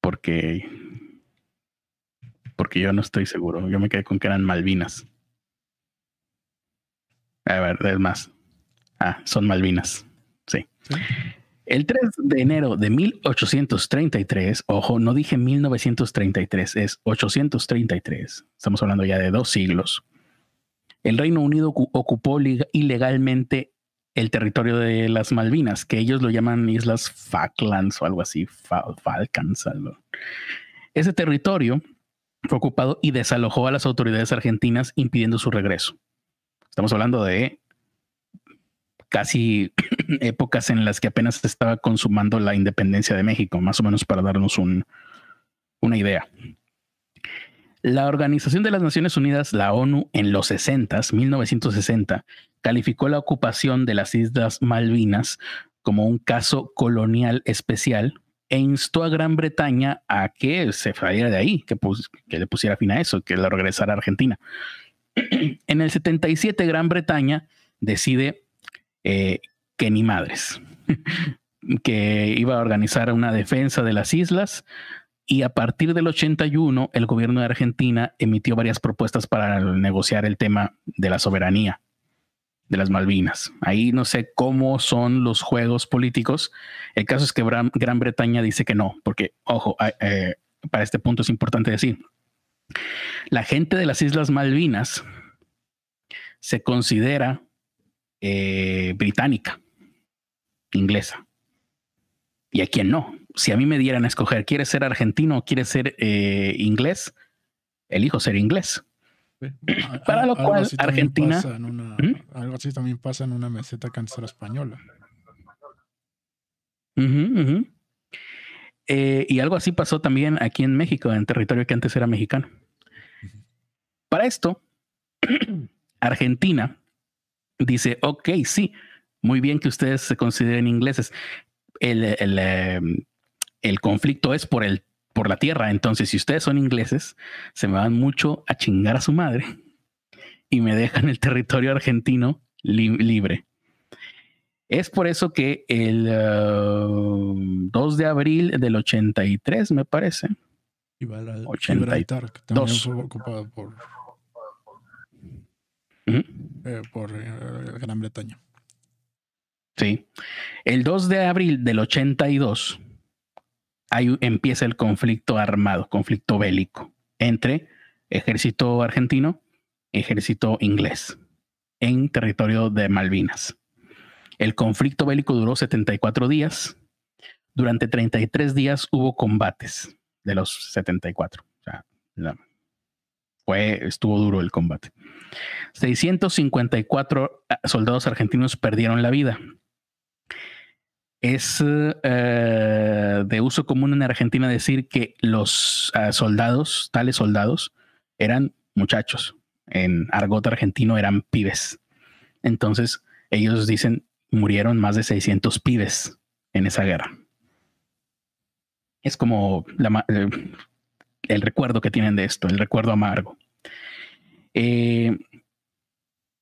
Porque... Porque yo no estoy seguro. Yo me quedé con que eran Malvinas. A ver, es más. Ah, son Malvinas. Sí. ¿Sí? El tres de enero de mil ochocientos treinta y tres, ojo, no dije mil novecientos treinta y tres, es ochocientos treinta y tres. Estamos hablando ya de dos siglos. El Reino Unido ocupó ilegalmente el territorio de las Malvinas, que ellos lo llaman Islas Falklands o algo así. Falklands. Algo. Ese territorio fue ocupado y desalojó a las autoridades argentinas, impidiendo su regreso. Estamos hablando de casi épocas en las que apenas se estaba consumando la independencia de México, más o menos para darnos un, una idea. La Organización de las Naciones Unidas, la ONU, en los sesenta, mil novecientos sesenta, calificó la ocupación de las Islas Malvinas como un caso colonial especial, e instó a Gran Bretaña a que se saliera de ahí, que, pus- que le pusiera fin a eso, que la regresara a Argentina. En el setenta y siete, Gran Bretaña decide eh, que ni madres, que iba a organizar una defensa de las islas, y a partir del ochenta y uno, el gobierno de Argentina emitió varias propuestas para negociar el tema de la soberanía de las Malvinas. Ahí no sé cómo son los juegos políticos. El caso es que Gran, Gran Bretaña dice que no, porque, ojo, eh, para este punto es importante decir, la gente de las Islas Malvinas se considera eh, británica, inglesa. ¿Y a quién no? Si a mí me dieran a escoger, ¿quieres ser argentino o quieres ser eh, inglés? Elijo ser inglés. Para lo cual Argentina... Una, ¿Mm? Algo así también pasa en una meseta cáncer española. Uh-huh, uh-huh. Eh, y algo así pasó también aquí en México, en territorio que antes era mexicano. Uh-huh. Para esto, Argentina dice, ok, sí, muy bien que ustedes se consideren ingleses. El, el, el conflicto es por el por la tierra, entonces si ustedes son ingleses se me van mucho a chingar a su madre y me dejan el territorio argentino li- libre. Es por eso que el uh, dos de abril del ochenta y tres, me parece, Y Gibraltar, que también fue ocupada por, uh-huh. eh, por eh, Gran Bretaña. Sí. El dos de abril del ochenta y dos hay, empieza el conflicto armado, conflicto bélico, entre ejército argentino y ejército inglés en territorio de Malvinas. El conflicto bélico duró setenta y cuatro días. Durante treinta y tres días hubo combates de los setenta y cuatro. O sea, fue, estuvo duro el combate. seiscientos cincuenta y cuatro soldados argentinos perdieron la vida. Es eh, de uso común en Argentina decir que los eh, soldados, tales soldados, eran muchachos. En argot argentino eran pibes. Entonces, ellos dicen, murieron más de seiscientos pibes en esa guerra. Es como la, el, el recuerdo que tienen de esto, el recuerdo amargo. Eh,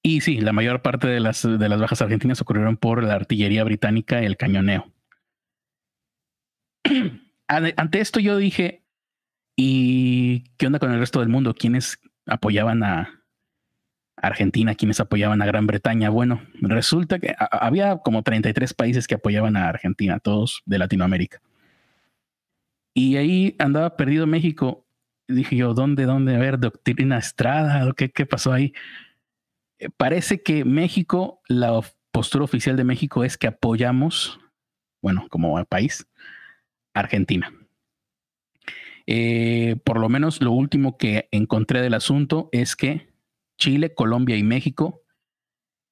y sí, la mayor parte de las, de las bajas argentinas ocurrieron por la artillería británica y el cañoneo. Ante esto yo dije, ¿y qué onda con el resto del mundo? ¿Quiénes apoyaban a Argentina? ¿Quiénes apoyaban a Gran Bretaña? Bueno, resulta que a, había como treinta y tres países que apoyaban a Argentina, todos de Latinoamérica. Y ahí andaba perdido México. Dije yo, ¿dónde, dónde? A ver, doctrina Estrada, ¿qué, qué pasó ahí? Eh, parece que México, la of- postura oficial de México es que apoyamos, bueno, como país, Argentina. Eh, por lo menos lo último que encontré del asunto es que Chile, Colombia y México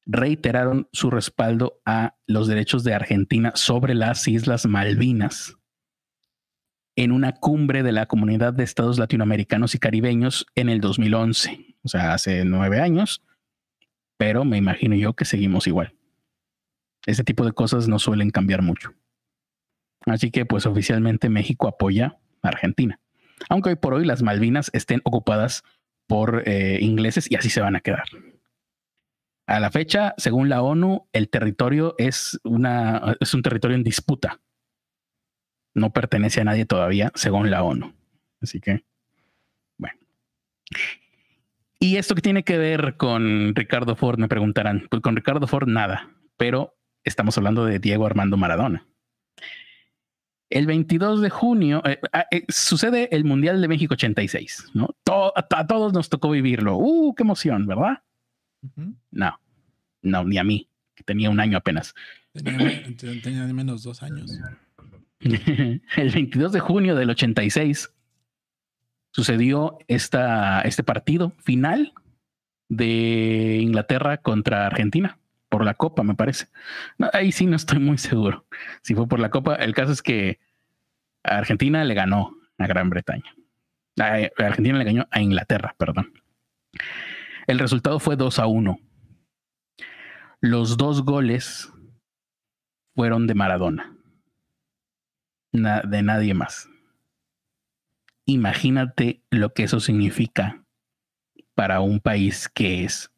reiteraron su respaldo a los derechos de Argentina sobre las Islas Malvinas en una cumbre de la Comunidad de Estados Latinoamericanos y Caribeños en el dos mil once, o sea, hace nueve años, pero me imagino yo que seguimos igual. Este tipo de cosas no suelen cambiar mucho. Así que, pues, oficialmente México apoya a Argentina, aunque hoy por hoy las Malvinas estén ocupadas por eh, ingleses y así se van a quedar. A la fecha, según la ONU, el territorio es, una, es un territorio en disputa. No pertenece a nadie todavía, según la ONU. Así que, bueno. ¿Y esto qué tiene que ver con Ricardo Fort? Me preguntarán. Pues con Ricardo Fort nada, pero estamos hablando de Diego Armando Maradona. El veintidós de junio eh, eh, sucede el Mundial de México ochenta y seis, ¿no? Todo, a, a todos nos tocó vivirlo. ¡Uh, qué emoción! ¿Verdad? Uh-huh. No, no, ni a mí, que tenía un año apenas. Tenía, tenía menos dos años. El veintidós de junio del ochenta y seis sucedió esta, este partido final de Inglaterra contra Argentina por la Copa, me parece. No, ahí sí no estoy muy seguro si fue por la Copa. El caso es que Argentina le ganó a Gran Bretaña. Argentina le ganó a Inglaterra, perdón. El resultado fue dos a uno. Los dos goles fueron de Maradona. Na, de nadie más. Imagínate lo que eso significa para un país que es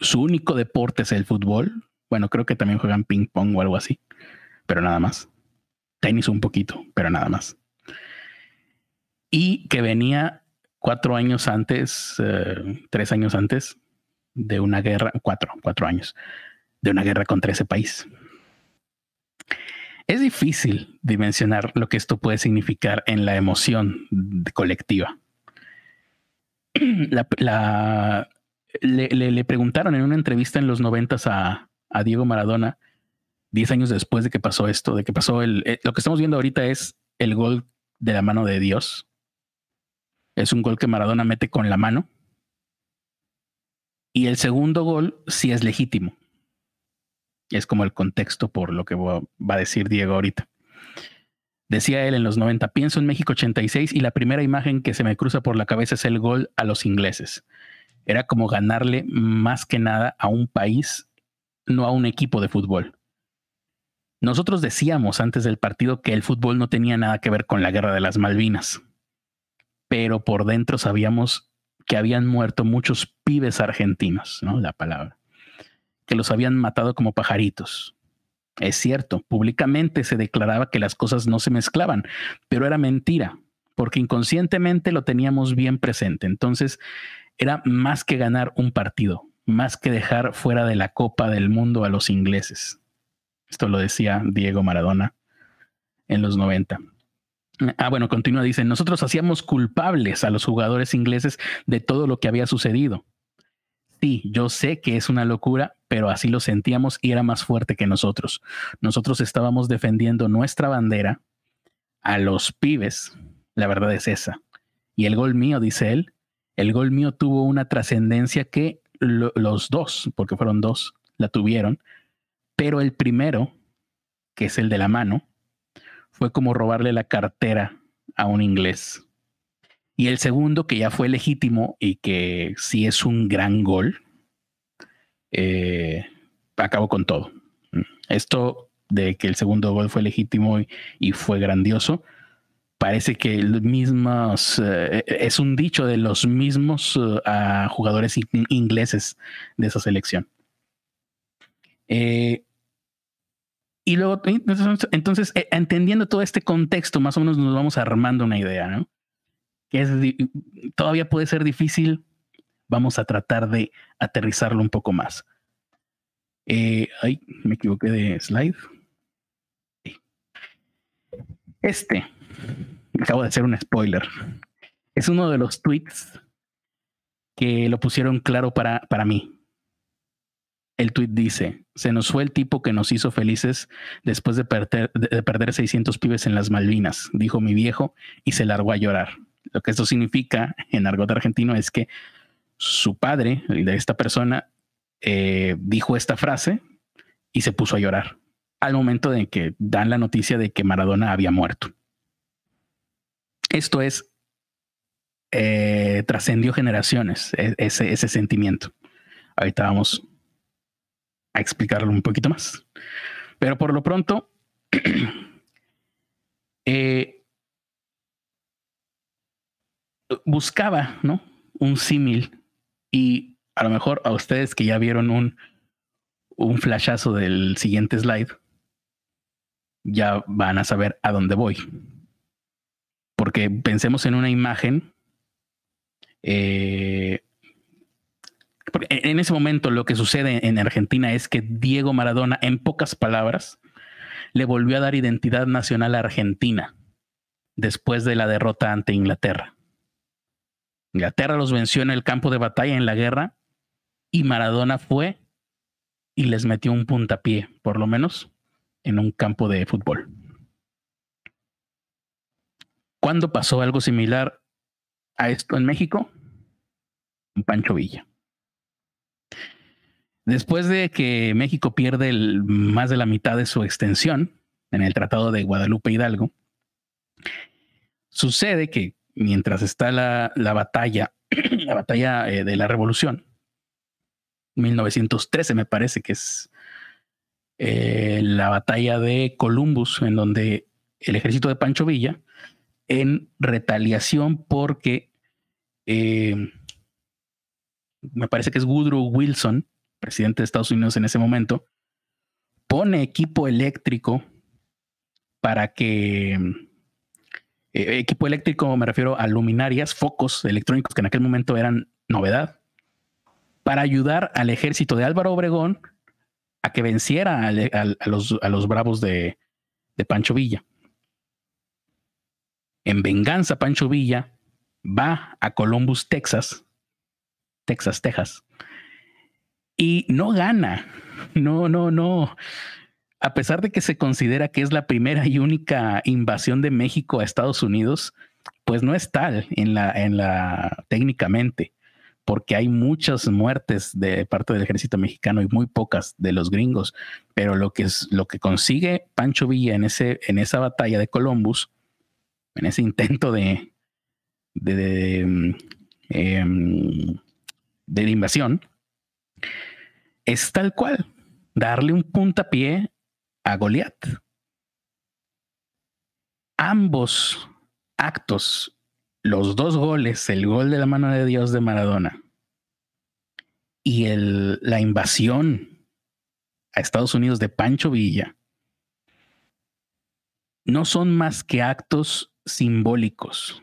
su único deporte es el fútbol. Bueno, creo que también juegan ping pong o algo así, pero nada más. Tenis un poquito, pero nada más. Y que venía cuatro años antes, eh, tres años antes de una guerra, cuatro, cuatro años de una guerra contra ese país. Es difícil dimensionar lo que esto puede significar en la emoción colectiva. La, la, le, le, le preguntaron en una entrevista en los noventas a, a Diego Maradona, diez años después de que pasó esto, de que pasó el... Eh, lo que estamos viendo ahorita es el gol de la mano de Dios. Es un gol que Maradona mete con la mano. Y el segundo gol sí es legítimo. Es como el contexto por lo que va a decir Diego ahorita. Decía él en los noventa, pienso en México ochenta y seis y la primera imagen que se me cruza por la cabeza es el gol a los ingleses. Era como ganarle más que nada a un país, no a un equipo de fútbol. Nosotros decíamos antes del partido que el fútbol no tenía nada que ver con la guerra de las Malvinas, pero por dentro sabíamos que habían muerto muchos pibes argentinos, ¿no? La palabra. Que los habían matado como pajaritos. Es cierto, públicamente se declaraba que las cosas no se mezclaban, pero era mentira. porque inconscientemente lo teníamos bien presente. Entonces era más que ganar un partido, más que dejar fuera de la Copa del Mundo a los ingleses. Esto lo decía Diego Maradona en los noventa. Ah, bueno, continúa, dice, nosotros hacíamos culpables a los jugadores ingleses de todo lo que había sucedido. Sí, yo sé que es una locura, pero así lo sentíamos y era más fuerte que nosotros. Nosotros estábamos defendiendo nuestra bandera a los pibes. La verdad es esa. Y el gol mío, dice él, el gol mío tuvo una trascendencia que lo, los dos, porque fueron dos, la tuvieron, pero el primero, que es el de la mano, fue como robarle la cartera a un inglés. Y el segundo, que ya fue legítimo y que sí es un gran gol, eh, acabó con todo. Esto de que el segundo gol fue legítimo y, y fue grandioso, parece que los mismos, eh, es un dicho de los mismos eh, jugadores in- ingleses de esa selección. Eh, y luego, entonces, eh, entendiendo todo este contexto, más o menos nos vamos armando una idea, ¿no? Que es, todavía puede ser difícil, vamos a tratar de aterrizarlo un poco más. Eh, ay, me equivoqué de slide. Este, acabo de hacer un spoiler, es uno de los tweets que lo pusieron claro para, para mí. El tweet dice, se nos fue el tipo que nos hizo felices después de perder, de perder seiscientos pibes en las Malvinas, dijo mi viejo y se largó a llorar. Lo que esto significa en argot argentino es que su padre, el de esta persona, eh, dijo esta frase y se puso a llorar al momento de que dan la noticia de que Maradona había muerto. Esto es, eh, trascendió generaciones, ese, ese sentimiento. Ahorita vamos a explicarlo un poquito más. Pero por lo pronto, eh, buscaba, ¿no?, un símil, y a lo mejor a ustedes que ya vieron un, un flashazo del siguiente slide, ya van a saber a dónde voy. Porque pensemos en una imagen. Eh, en ese momento lo que sucede en Argentina es que Diego Maradona, en pocas palabras, le volvió a dar identidad nacional a Argentina después de la derrota ante Inglaterra. Inglaterra los venció en el campo de batalla, en la guerra, y Maradona fue y les metió un puntapié, por lo menos, en un campo de fútbol. ¿Cuándo pasó algo similar a esto en México? Pancho Villa. Después de que México pierde el, más de la mitad de su extensión en el Tratado de Guadalupe Hidalgo, sucede que mientras está la, la batalla, la batalla eh, de la Revolución, mil novecientos trece me parece que es eh, la batalla de Columbus, en donde el ejército de Pancho Villa, en retaliación porque eh, me parece que es Woodrow Wilson, presidente de Estados Unidos en ese momento, pone equipo eléctrico para que, eh, equipo eléctrico me refiero a luminarias, focos electrónicos que en aquel momento eran novedad, para ayudar al ejército de Álvaro Obregón a que venciera a, a, a, los, a los bravos de, de Pancho Villa. En venganza, Pancho Villa va a Columbus, Texas, Texas, Texas, y no gana. No, no, no. A pesar de que se considera que es la primera y única invasión de México a Estados Unidos, pues no es tal en la, en la, técnicamente, porque hay muchas muertes de parte del ejército mexicano y muy pocas de los gringos. Pero lo que, es, lo que consigue Pancho Villa en, ese, en esa batalla de Columbus, en ese intento de, de, de, de, eh, de invasión, es tal cual, darle un puntapié a Goliat. Ambos actos, los dos goles, el gol de la mano de Dios de Maradona y el, la invasión a Estados Unidos de Pancho Villa, no son más que actos simbólicos,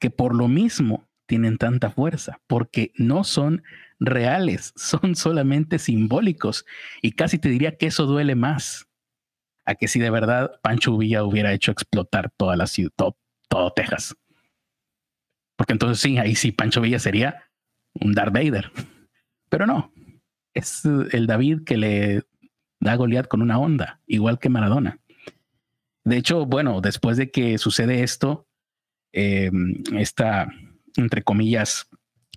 que por lo mismo tienen tanta fuerza, porque no son reales, son solamente simbólicos. Y casi te diría que eso duele más a que si de verdad Pancho Villa hubiera hecho explotar toda la ciudad, todo, todo Texas. Porque entonces sí, ahí sí Pancho Villa sería un Darth Vader. Pero no, es el David que le da a Goliat con una onda, igual que Maradona. De hecho, bueno, después de que sucede esto, eh, esta, entre comillas,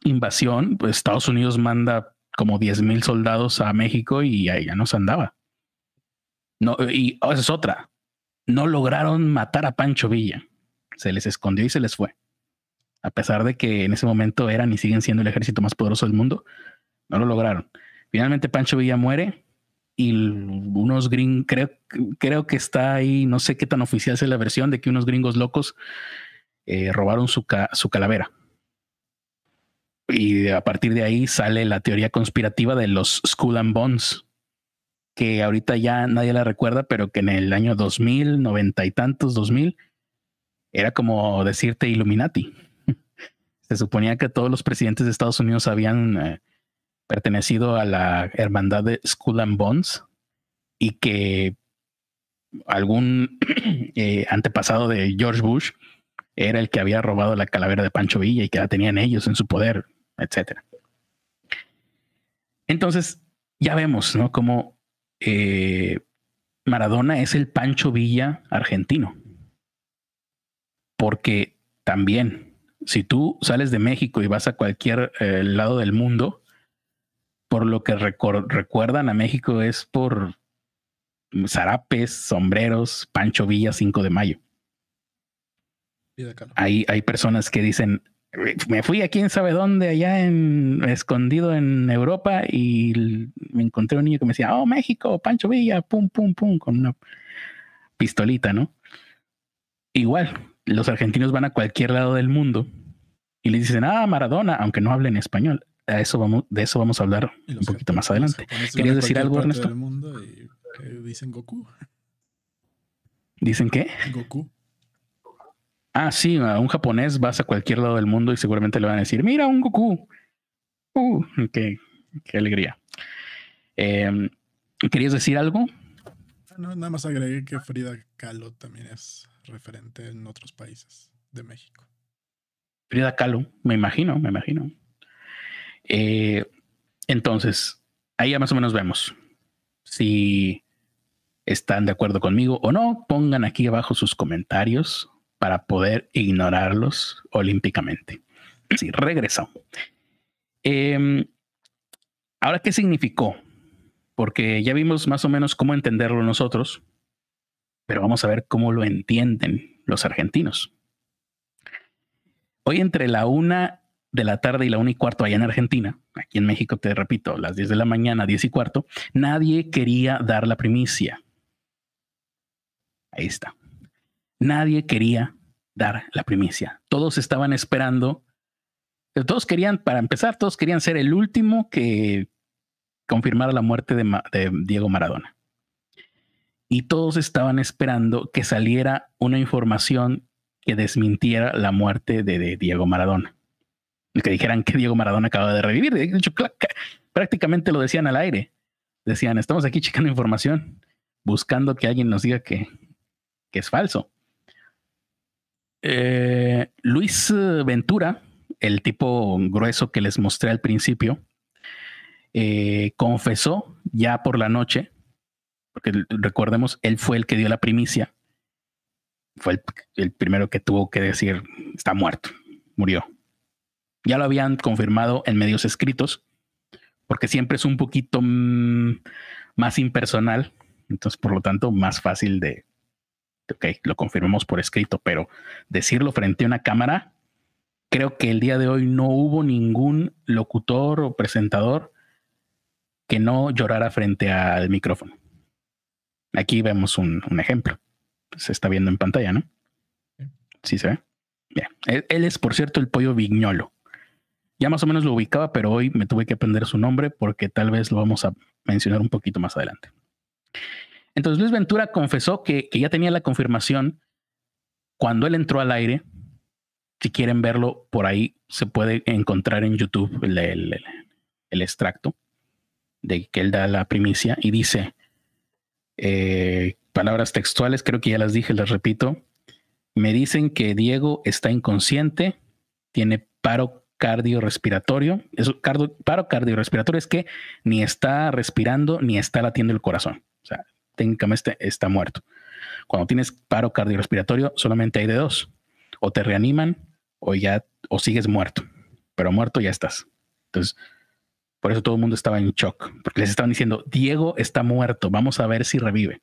invasión, pues Estados Unidos manda como diez mil soldados a México y ahí ya no se andaba. No, y esa es otra. No lograron matar a Pancho Villa. Se les escondió y se les fue. A pesar de que en ese momento eran y siguen siendo el ejército más poderoso del mundo, no lo lograron. Finalmente Pancho Villa muere y unos gringos, creo, creo que está ahí, no sé qué tan oficial es la versión, de que unos gringos locos eh, robaron su, ca su calavera. Y a partir de ahí sale la teoría conspirativa de los Skull and Bones, que ahorita ya nadie la recuerda, pero que en el año dos mil, noventa y tantos, dos mil, era como decirte Illuminati. Se suponía que todos los presidentes de Estados Unidos habían eh, pertenecido a la hermandad de Skull and Bones y que algún eh, antepasado de George Bush era el que había robado la calavera de Pancho Villa y que la tenían ellos en su poder, etcétera. Entonces, ya vemos, ¿no?, cómo eh, Maradona es el Pancho Villa argentino. Porque también, si tú sales de México y vas a cualquier eh, lado del mundo, por lo que recuerdan a México es por zarapes, sombreros, Pancho Villa, cinco de mayo. Hay, hay personas que dicen, me fui a quién sabe dónde, allá en, escondido en Europa, y me encontré un niño que me decía, oh, México, Pancho Villa, pum, pum, pum, con una pistolita, ¿no? Igual, los argentinos van a cualquier lado del mundo y les dicen, ah, Maradona, aunque no hablen español. A eso vamos, de eso vamos a hablar un poquito más adelante. ¿Querías decir algo, Ernesto? Mundo y, dicen Goku. ¿Dicen qué? Goku. Ah, sí, a un japonés vas a cualquier lado del mundo y seguramente le van a decir, mira, un Goku. Uh, qué, qué alegría. Eh, ¿Querías decir algo? No, nada más agregué que Frida Kahlo también es referente en otros países de México. Frida Kahlo, me imagino, me imagino. Eh, entonces, ahí ya más o menos vemos si están de acuerdo conmigo o no. Pongan aquí abajo sus comentarios para poder ignorarlos olímpicamente. Sí, regresó. Eh, ahora, ¿qué significó? Porque ya vimos más o menos cómo entenderlo nosotros, pero vamos a ver cómo lo entienden los argentinos. Hoy entre la una de la tarde y la una y cuarto allá en Argentina, aquí en México te repito, las diez de la mañana, diez y cuarto, nadie quería dar la primicia. Ahí está. Nadie quería dar la primicia. Todos estaban esperando. Todos querían, para empezar, todos querían ser el último que confirmara la muerte de, Ma- de Diego Maradona. Y todos estaban esperando que saliera una información que desmintiera la muerte de, de Diego Maradona. Que dijeran que Diego Maradona acaba de revivir. De hecho, prácticamente lo decían al aire. Decían, estamos aquí checando información, buscando que alguien nos diga que, que es falso. Eh, Luis Ventura, el tipo grueso que les mostré al principio, eh, confesó ya por la noche, porque recordemos, él fue el que dio la primicia, fue el, el primero que tuvo que decir, está muerto, murió. Ya lo habían confirmado en medios escritos, porque siempre es un poquito mmm, más impersonal, entonces por lo tanto más fácil de... Ok, lo confirmamos por escrito, pero decirlo frente a una cámara, creo que el día de hoy no hubo ningún locutor o presentador que no llorara frente al micrófono. Aquí vemos un, un ejemplo. Se está viendo en pantalla, ¿no? Sí se ve. Bien. Él, él es, por cierto, el Pollo Vignolo. Ya más o menos lo ubicaba, pero hoy me tuve que aprender su nombre porque tal vez lo vamos a mencionar un poquito más adelante. Entonces Luis Ventura confesó que, que ya tenía la confirmación cuando él entró al aire. Si quieren verlo, por ahí se puede encontrar en YouTube el, el, el, el extracto de que él da la primicia y dice, eh, palabras textuales, creo que ya las dije, las repito. Me dicen que Diego está inconsciente, tiene paro cardiorrespiratorio. Eso, cardo, paro cardiorrespiratorio es que ni está respirando ni está latiendo el corazón. O sea, técnicamente está muerto. Cuando tienes paro cardiorrespiratorio, solamente hay de dos. O te reaniman o ya o sigues muerto, pero muerto ya estás. Entonces, por eso todo el mundo estaba en shock, porque les estaban diciendo, Diego está muerto, vamos a ver si revive.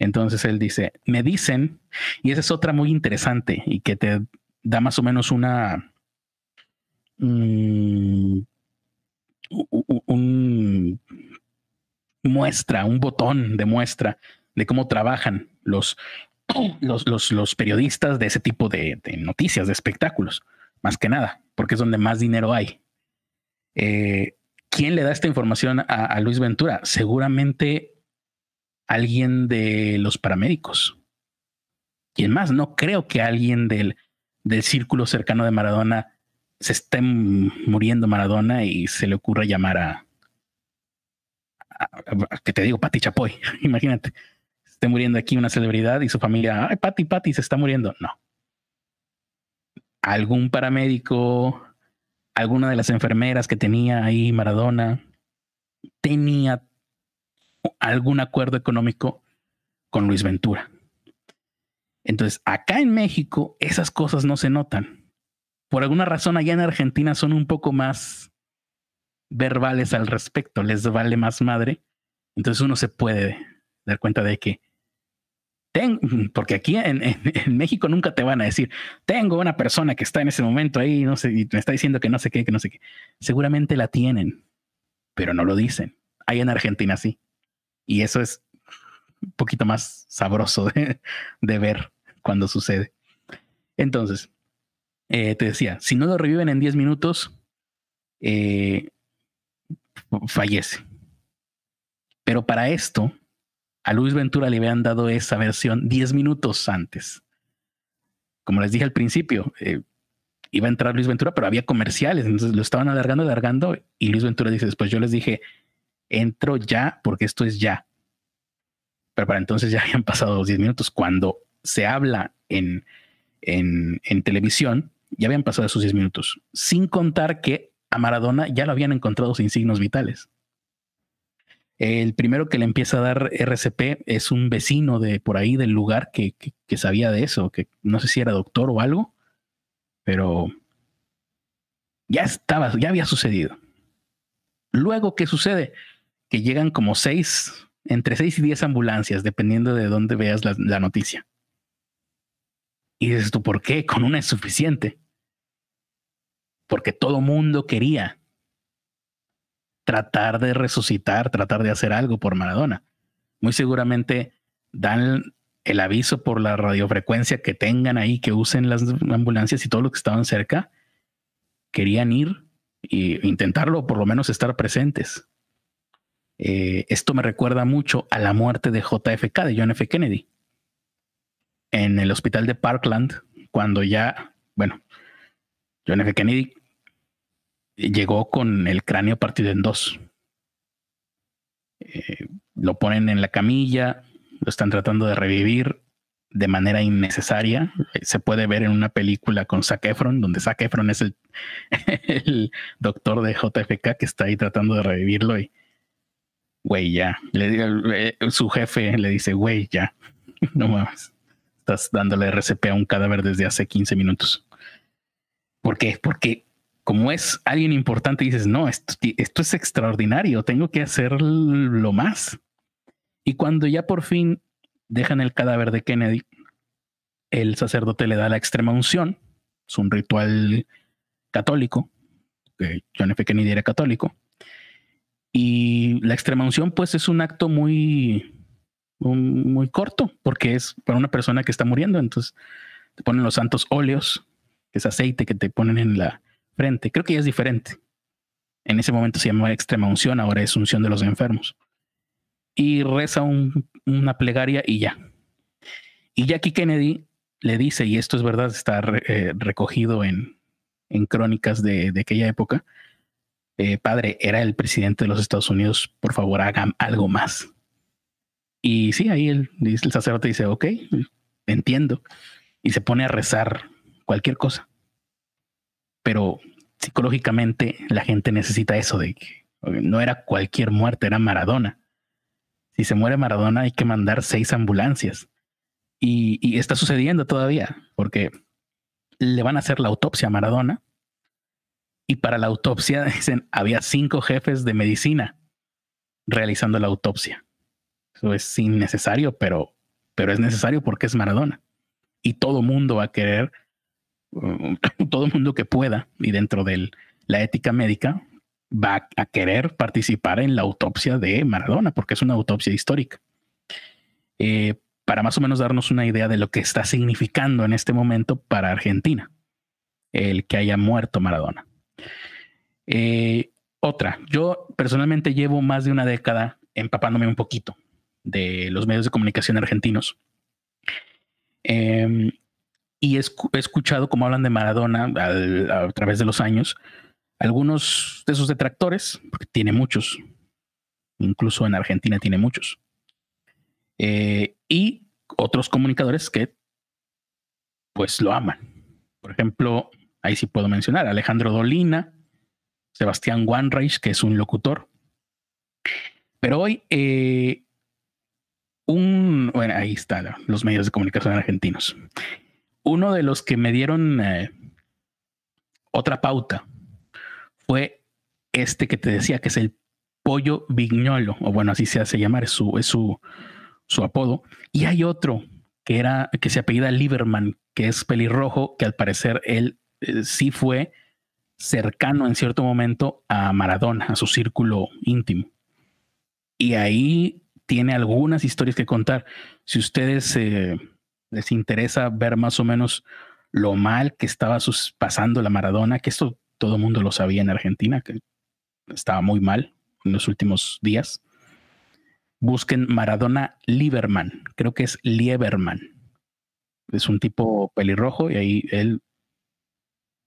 Entonces él dice, me dicen, y esa es otra muy interesante y que te da más o menos una um, un muestra, un botón de muestra de cómo trabajan los Los, los, los periodistas de ese tipo de, de noticias, de espectáculos, más que nada, porque es donde más dinero hay. Eh, ¿Quién le da esta información a, a Luis Ventura? Seguramente alguien de los paramédicos. ¿Quién más? No creo que alguien del, del círculo cercano de Maradona se esté muriendo Maradona y se le ocurra llamar a, a, a que te digo, Pati Chapoy, imagínate. Esté muriendo aquí una celebridad y su familia, ay, Pati, Pati, se está muriendo. No. Algún paramédico, alguna de las enfermeras que tenía ahí Maradona, tenía algún acuerdo económico con Luis Ventura. Entonces, acá en México, esas cosas no se notan. Por alguna razón, allá en Argentina son un poco más verbales al respecto, les vale más madre. Entonces uno se puede dar cuenta de que Ten, porque aquí en, en, en México nunca te van a decir, tengo una persona que está en ese momento ahí, no sé, y me está diciendo que no sé qué, que no sé qué. Seguramente la tienen, pero no lo dicen. Ahí en Argentina sí. Y eso es un poquito más sabroso de, de ver cuando sucede. Entonces, eh, te decía, si no lo reviven en diez minutos, eh, fallece. Pero para esto, a Luis Ventura le habían dado esa versión diez minutos antes. Como les dije al principio, eh, iba a entrar Luis Ventura, pero había comerciales, entonces lo estaban alargando, alargando, y Luis Ventura dice, después yo les dije, entro ya, porque esto es ya. Pero para entonces ya habían pasado los diez minutos. Cuando se habla en, en, en televisión, ya habían pasado esos diez minutos, sin contar que a Maradona ya lo habían encontrado sin signos vitales. El primero que le empieza a dar R C P es un vecino de por ahí del lugar que, que, que sabía de eso, que no sé si era doctor o algo, pero ya estaba, ya había sucedido. Luego, ¿qué sucede? Que llegan como seis, entre seis y diez ambulancias, dependiendo de dónde veas la, la noticia. Y dices tú, ¿por qué? Con una es suficiente. Porque todo mundo quería tratar de resucitar, tratar de hacer algo por Maradona. Muy seguramente dan el aviso por la radiofrecuencia que tengan ahí, que usen las ambulancias y todos los que estaban cerca querían ir e intentarlo, o por lo menos estar presentes. Eh, esto me recuerda mucho a la muerte de J F K, de John F. Kennedy, en el hospital de Parkland, cuando ya, bueno, John F. Kennedy llegó con el cráneo partido en dos. Eh, lo ponen en la camilla, lo están tratando de revivir de manera innecesaria. Se puede ver en una película con Zac Efron, donde Zac Efron es el, el doctor de J F K que está ahí tratando de revivirlo y, güey, ya. Le, su jefe le dice, güey, ya. No mames. Estás dándole R C P a un cadáver desde hace quince minutos. ¿Por qué? Porque como es alguien importante, dices, no, esto, esto es extraordinario, tengo que hacerlo más. Y cuando ya por fin dejan el cadáver de Kennedy, el sacerdote le da la extrema unción. Es un ritual católico. John F. Kennedy era católico. Y la extrema unción, pues, es un acto muy, muy corto, porque es para una persona que está muriendo. Entonces te ponen los santos óleos, que es aceite que te ponen en la frente. Creo que ya es diferente. En ese momento se llamaba extrema unción, ahora es unción de los enfermos. Y reza un, una plegaria y ya. Y Jackie Kennedy le dice, y esto es verdad, está re, eh, recogido en, en crónicas de, de aquella época, eh, padre, era el presidente de los Estados Unidos, por favor hagan algo más. Y sí, ahí el, el sacerdote dice, ok, entiendo, y se pone a rezar cualquier cosa. Pero psicológicamente la gente necesita eso de que no era cualquier muerte, era Maradona. Si se muere Maradona hay que mandar seis ambulancias. Y, y está sucediendo todavía, porque le van a hacer la autopsia a Maradona. Y para la autopsia, dicen, había cinco jefes de medicina realizando la autopsia. Eso es innecesario, pero, pero es necesario porque es Maradona. Y todo mundo va a querer, todo mundo que pueda, y dentro de la ética médica, va a querer participar en la autopsia de Maradona, porque es una autopsia histórica. Eh, para más o menos darnos una idea de lo que está significando en este momento para Argentina, el que haya muerto Maradona. Eh, otra, yo personalmente llevo más de una década empapándome un poquito de los medios de comunicación argentinos. Eh, y he escuchado cómo hablan de Maradona al, a través de los años. Algunos de sus detractores, porque tiene muchos, incluso en Argentina tiene muchos. Eh, y otros comunicadores que pues lo aman. Por ejemplo, ahí sí puedo mencionar Alejandro Dolina, Sebastián Wanreich, que es un locutor. Pero hoy eh, un, bueno, ahí está, los medios de comunicación argentinos. Uno de los que me dieron eh, otra pauta fue este que te decía, que es el Pollo Vignolo, o bueno, así se hace llamar, es su, es su su apodo. Y hay otro que era, que se apellida Lieberman, que es pelirrojo, que al parecer él eh, sí fue cercano en cierto momento a Maradona, a su círculo íntimo. Y ahí tiene algunas historias que contar. Si a ustedes eh, les interesa ver más o menos lo mal que estaba sus, pasando la Maradona, que esto todo el mundo lo sabía en Argentina, que estaba muy mal en los últimos días, busquen Maradona Lieberman, creo que es Lieberman. Es un tipo pelirrojo y ahí él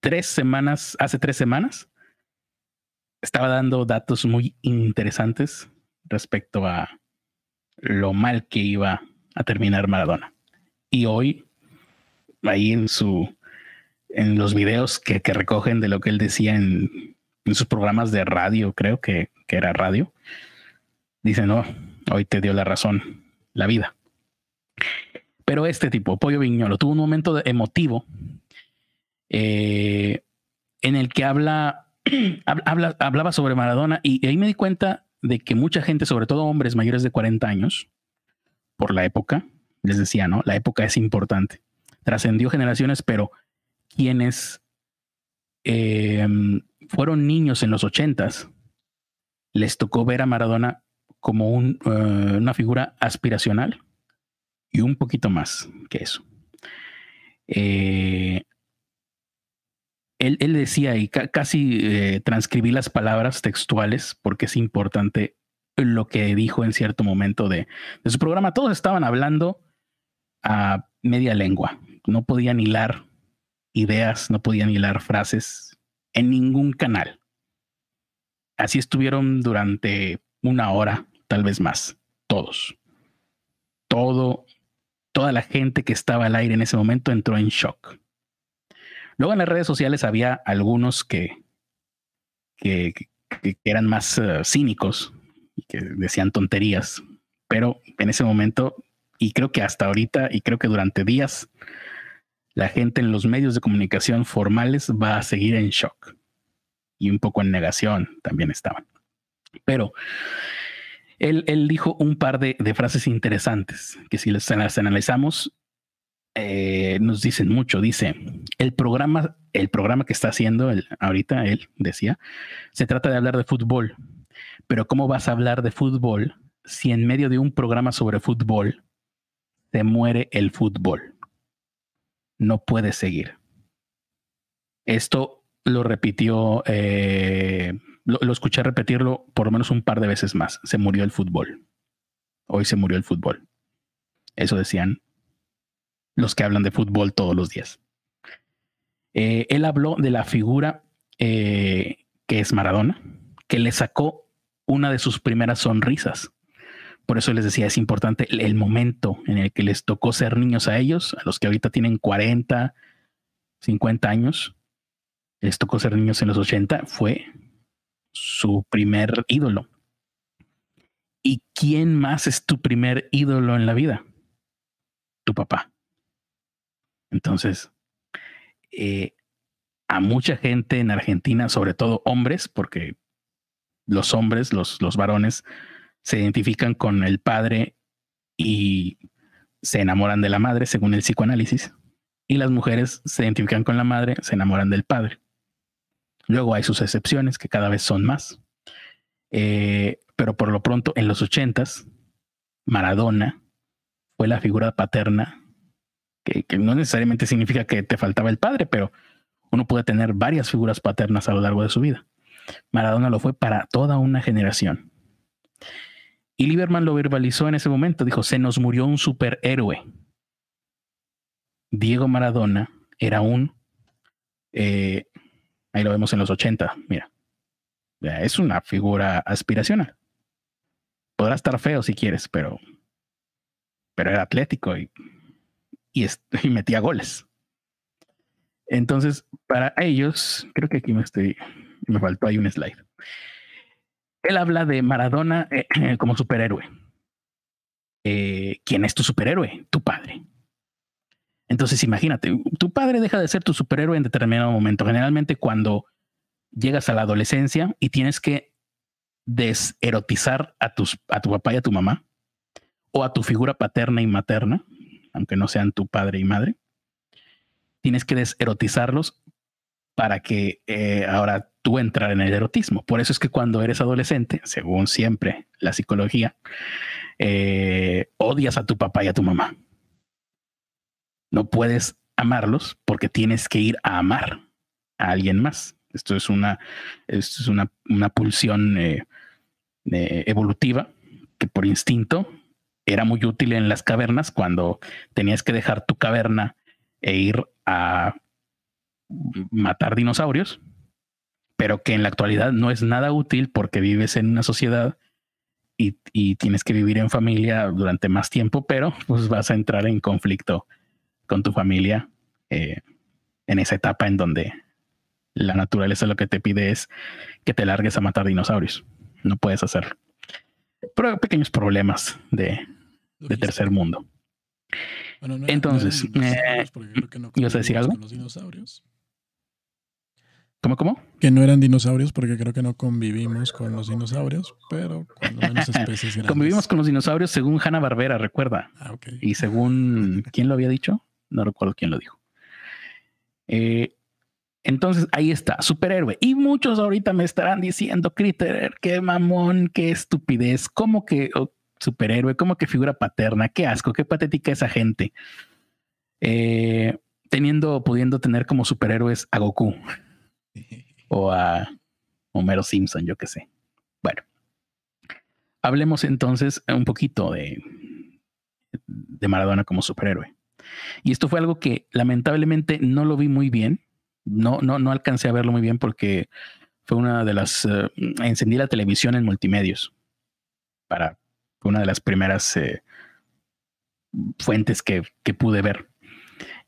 tres semanas, hace tres semanas, estaba dando datos muy interesantes respecto a lo mal que iba a terminar Maradona. Y hoy, ahí en su, en los videos que, que recogen de lo que él decía en, en sus programas de radio, creo que, que era radio, dicen, no, hoy te dio la razón la vida. Pero este tipo, Pollo Vignolo, tuvo un momento emotivo eh, en el que habla, habla, hablaba sobre Maradona, y ahí me di cuenta de que mucha gente, sobre todo hombres mayores de cuarenta años, por la época, les decía, ¿no? La época es importante. Trascendió generaciones, pero quienes eh, fueron niños en los ochentas, les tocó ver a Maradona como un, uh, una figura aspiracional y un poquito más que eso. Eh, él, él decía, y ca casi eh, transcribí las palabras textuales porque es importante lo que dijo en cierto momento de, de su programa. Todos estaban hablando a media lengua, no podían hilar ideas, no podían hilar frases en ningún canal. Así estuvieron durante una hora, tal vez más, todos. Todo, toda la gente que estaba al aire en ese momento entró en shock. Luego en las redes sociales había algunos que, que, que eran más uh, cínicos y que decían tonterías, pero en ese momento, y creo que hasta ahorita, y creo que durante días, la gente en los medios de comunicación formales va a seguir en shock. Y un poco en negación también estaban. Pero él, él dijo un par de, de frases interesantes que si las analizamos eh, nos dicen mucho. Dice, el programa, el programa que está haciendo él, ahorita, él decía, se trata de hablar de fútbol. Pero ¿cómo vas a hablar de fútbol si en medio de un programa sobre fútbol te muere el fútbol? No puedes seguir. Esto lo repitió, eh, lo, lo escuché repetirlo por lo menos un par de veces más. Se murió el fútbol. Hoy se murió el fútbol. Eso decían los que hablan de fútbol todos los días. Eh, él habló de la figura eh, que es Maradona, que le sacó una de sus primeras sonrisas. Por eso les decía, es importante el momento en el que les tocó ser niños a ellos, a los que ahorita tienen cuarenta, cincuenta años. Les tocó ser niños en los ochenta, fue su primer ídolo. ¿Y quién más es tu primer ídolo en la vida? Tu papá. Entonces, eh, a mucha gente en Argentina, sobre todo hombres, porque los hombres, los, los varones, se identifican con el padre y se enamoran de la madre, según el psicoanálisis. Y las mujeres se identifican con la madre, se enamoran del padre. Luego hay sus excepciones, que cada vez son más. Eh, pero por lo pronto, en los ochentas, Maradona fue la figura paterna, que, que no necesariamente significa que te faltaba el padre, pero uno puede tener varias figuras paternas a lo largo de su vida. Maradona lo fue para toda una generación. Y Lieberman lo verbalizó en ese momento, dijo, se nos murió un superhéroe. Diego Maradona era un... Eh, ahí lo vemos en los ochenta, mira. Es una figura aspiracional. Podrá estar feo si quieres, pero... Pero era atlético y, y, y metía goles. Entonces, para ellos... Creo que aquí me estoy... Me faltó ahí un slide. Él habla de Maradona eh, como superhéroe. Eh, ¿Quién es tu superhéroe? Tu padre. Entonces imagínate, tu padre deja de ser tu superhéroe en determinado momento. Generalmente cuando llegas a la adolescencia y tienes que deserotizar a, tus, a tu papá y a tu mamá, o a tu figura paterna y materna, aunque no sean tu padre y madre, tienes que deserotizarlos para que eh, ahora tú entrar en el erotismo. Por eso es que cuando eres adolescente, según siempre la psicología, eh, odias a tu papá y a tu mamá. No puedes amarlos porque tienes que ir a amar a alguien más. Esto es una, esto es una, una pulsión eh, eh, evolutiva que por instinto era muy útil en las cavernas cuando tenías que dejar tu caverna e ir a matar dinosaurios, pero que en la actualidad no es nada útil porque vives en una sociedad y, y tienes que vivir en familia durante más tiempo, pero pues vas a entrar en conflicto con tu familia eh, en esa etapa en donde la naturaleza lo que te pide es que te largues a matar dinosaurios. No puedes hacerlo. Pero pequeños problemas de, de tercer mundo. Bueno, no, entonces, no eh, no ¿ibas a decir algo? Los dinosaurios. ¿Cómo, cómo? Que no eran dinosaurios porque creo que no convivimos con los dinosaurios, pero cuando menos especies grandes. Convivimos con los dinosaurios según Hanna-Barbera, recuerda. Ah, okay. Y según... ¿Quién lo había dicho? No recuerdo quién lo dijo. Eh, entonces, ahí está, superhéroe. Y muchos ahorita me estarán diciendo, Critterer, qué mamón, qué estupidez, cómo que oh, superhéroe, cómo que figura paterna, qué asco, qué patética esa gente. Eh, teniendo, pudiendo tener como superhéroes a Goku. O a Homero Simpson, yo qué sé. Bueno, hablemos entonces un poquito de, de Maradona como superhéroe. Y esto fue algo que lamentablemente no lo vi muy bien. No, no, no alcancé a verlo muy bien porque fue una de las... Eh, encendí la televisión en Multimedios. Para una de las primeras eh, fuentes que, que pude ver.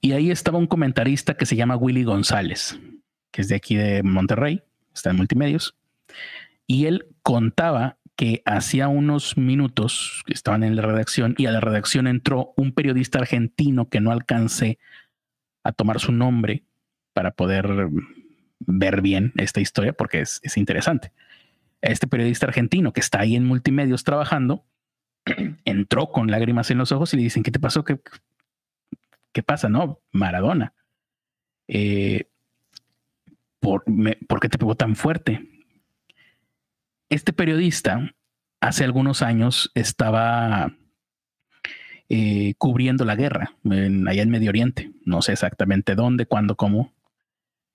Y ahí estaba un comentarista que se llama Willy González, que es de aquí de Monterrey, está en Multimedios, y él contaba que hacía unos minutos que estaban en la redacción y a la redacción entró un periodista argentino que no alcancé a tomar su nombre para poder ver bien esta historia porque es, es interesante. Este periodista argentino que está ahí en Multimedios trabajando, entró con lágrimas en los ojos y le dicen, ¿qué te pasó? ¿Qué, qué pasa? No, Maradona. Eh... Por, me, ¿Por qué te pegó tan fuerte? Este periodista hace algunos años estaba eh, cubriendo la guerra en, allá en Medio Oriente. No sé exactamente dónde, cuándo, cómo.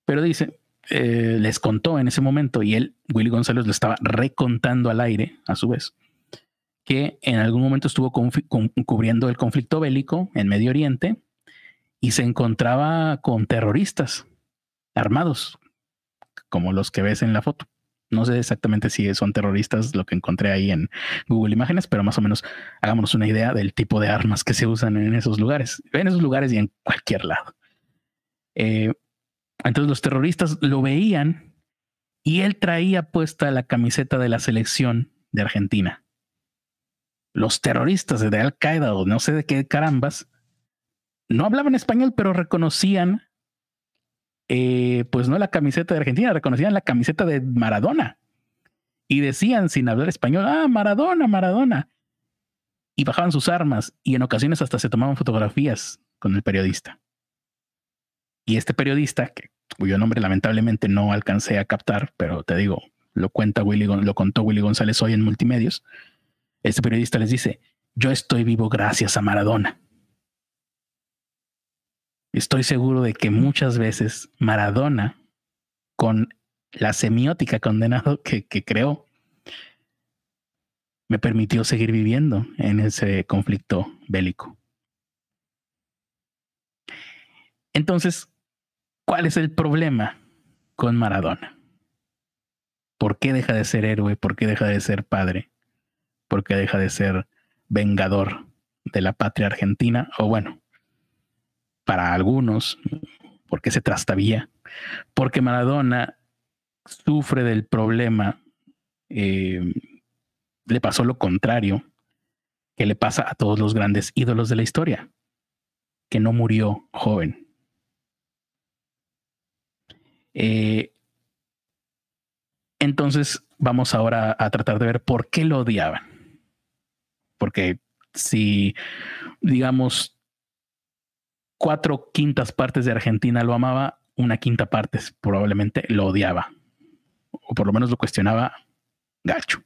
Pero dice, eh, les contó en ese momento y él, Willy González, lo estaba recontando al aire a su vez, que en algún momento estuvo con, cubriendo el conflicto bélico en Medio Oriente y se encontraba con terroristas armados, como los que ves en la foto. No sé exactamente si son terroristas lo que encontré ahí en Google Imágenes, pero más o menos hagámonos una idea del tipo de armas que se usan en esos lugares, en esos lugares y en cualquier lado. Eh, entonces los terroristas lo veían y él traía puesta la camiseta de la selección de Argentina. Los terroristas de Al Qaeda o no sé de qué carambas no hablaban español, pero reconocían Eh, pues no la camiseta de Argentina, reconocían la camiseta de Maradona y decían sin hablar español, ah, Maradona, Maradona, y bajaban sus armas y en ocasiones hasta se tomaban fotografías con el periodista. Y este periodista, que, cuyo nombre lamentablemente no alcancé a captar, pero te digo, lo cuenta Willy, lo contó Willy González hoy en Multimedios, este periodista les dice, yo estoy vivo gracias a Maradona. Estoy seguro de que muchas veces Maradona, con la semiótica condenado que, que creó, me permitió seguir viviendo en ese conflicto bélico. Entonces, ¿cuál es el problema con Maradona? ¿Por qué deja de ser héroe? ¿Por qué deja de ser padre? ¿Por qué deja de ser vengador de la patria argentina? O bueno, para algunos, porque se trastabilla, porque Maradona sufre del problema, eh, le pasó lo contrario que le pasa a todos los grandes ídolos de la historia, que no murió joven. Eh, entonces vamos ahora a tratar de ver por qué lo odiaban. Porque si, digamos, cuatro quintas partes de Argentina lo amaba, una quinta parte probablemente lo odiaba, o por lo menos lo cuestionaba gacho.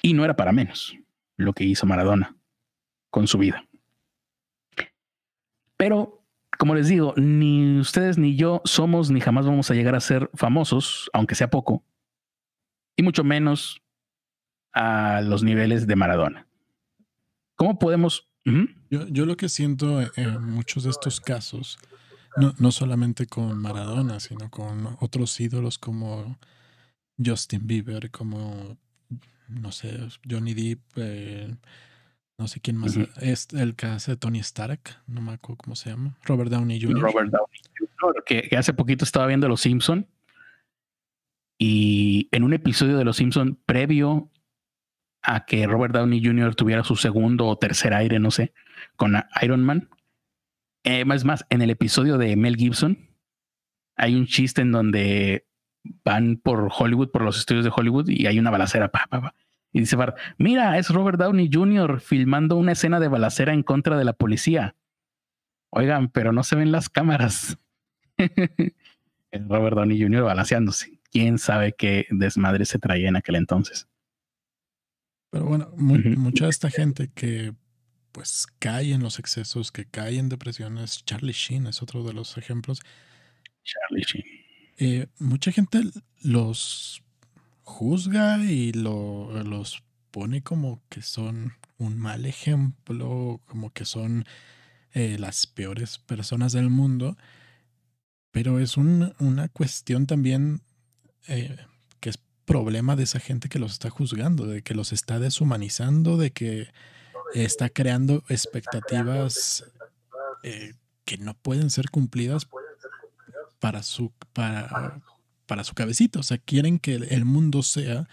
Y no era para menos lo que hizo Maradona con su vida. Pero, como les digo, ni ustedes ni yo somos ni jamás vamos a llegar a ser famosos, aunque sea poco, y mucho menos a los niveles de Maradona. ¿Cómo podemos... ¿Mm? Yo, yo lo que siento en muchos de estos casos, no, no solamente con Maradona, sino con otros ídolos como Justin Bieber, como, no sé, Johnny Depp, eh, no sé quién más. Uh-huh. Es el caso de Tony Stark, no me acuerdo cómo se llama. Robert Downey junior Robert Downey junior, que, que hace poquito estaba viendo Los Simpson y en un episodio de Los Simpson previo a que Robert Downey junior tuviera su segundo o tercer aire, no sé, con Iron Man. Eh, más más, en el episodio de Mel Gibson hay un chiste en donde van por Hollywood, por los estudios de Hollywood, y hay una balacera. Pa, pa, pa, y dice Bart, mira, es Robert Downey junior filmando una escena de balacera en contra de la policía. Oigan, pero no se ven las cámaras. El Robert Downey junior balaceándose. ¿Quién sabe qué desmadre se traía en aquel entonces? Pero bueno, muy, mucha de esta gente que pues cae en los excesos, que cae en depresiones. Charlie Sheen es otro de los ejemplos. Charlie Sheen. Eh, mucha gente los juzga y lo, los pone como que son un mal ejemplo, como que son eh, las peores personas del mundo. Pero es un, una cuestión también... Eh, problema de esa gente que los está juzgando, de que los está deshumanizando, de que está creando expectativas eh, que no pueden ser cumplidas para su, para, para su cabecita. O sea, quieren que el mundo sea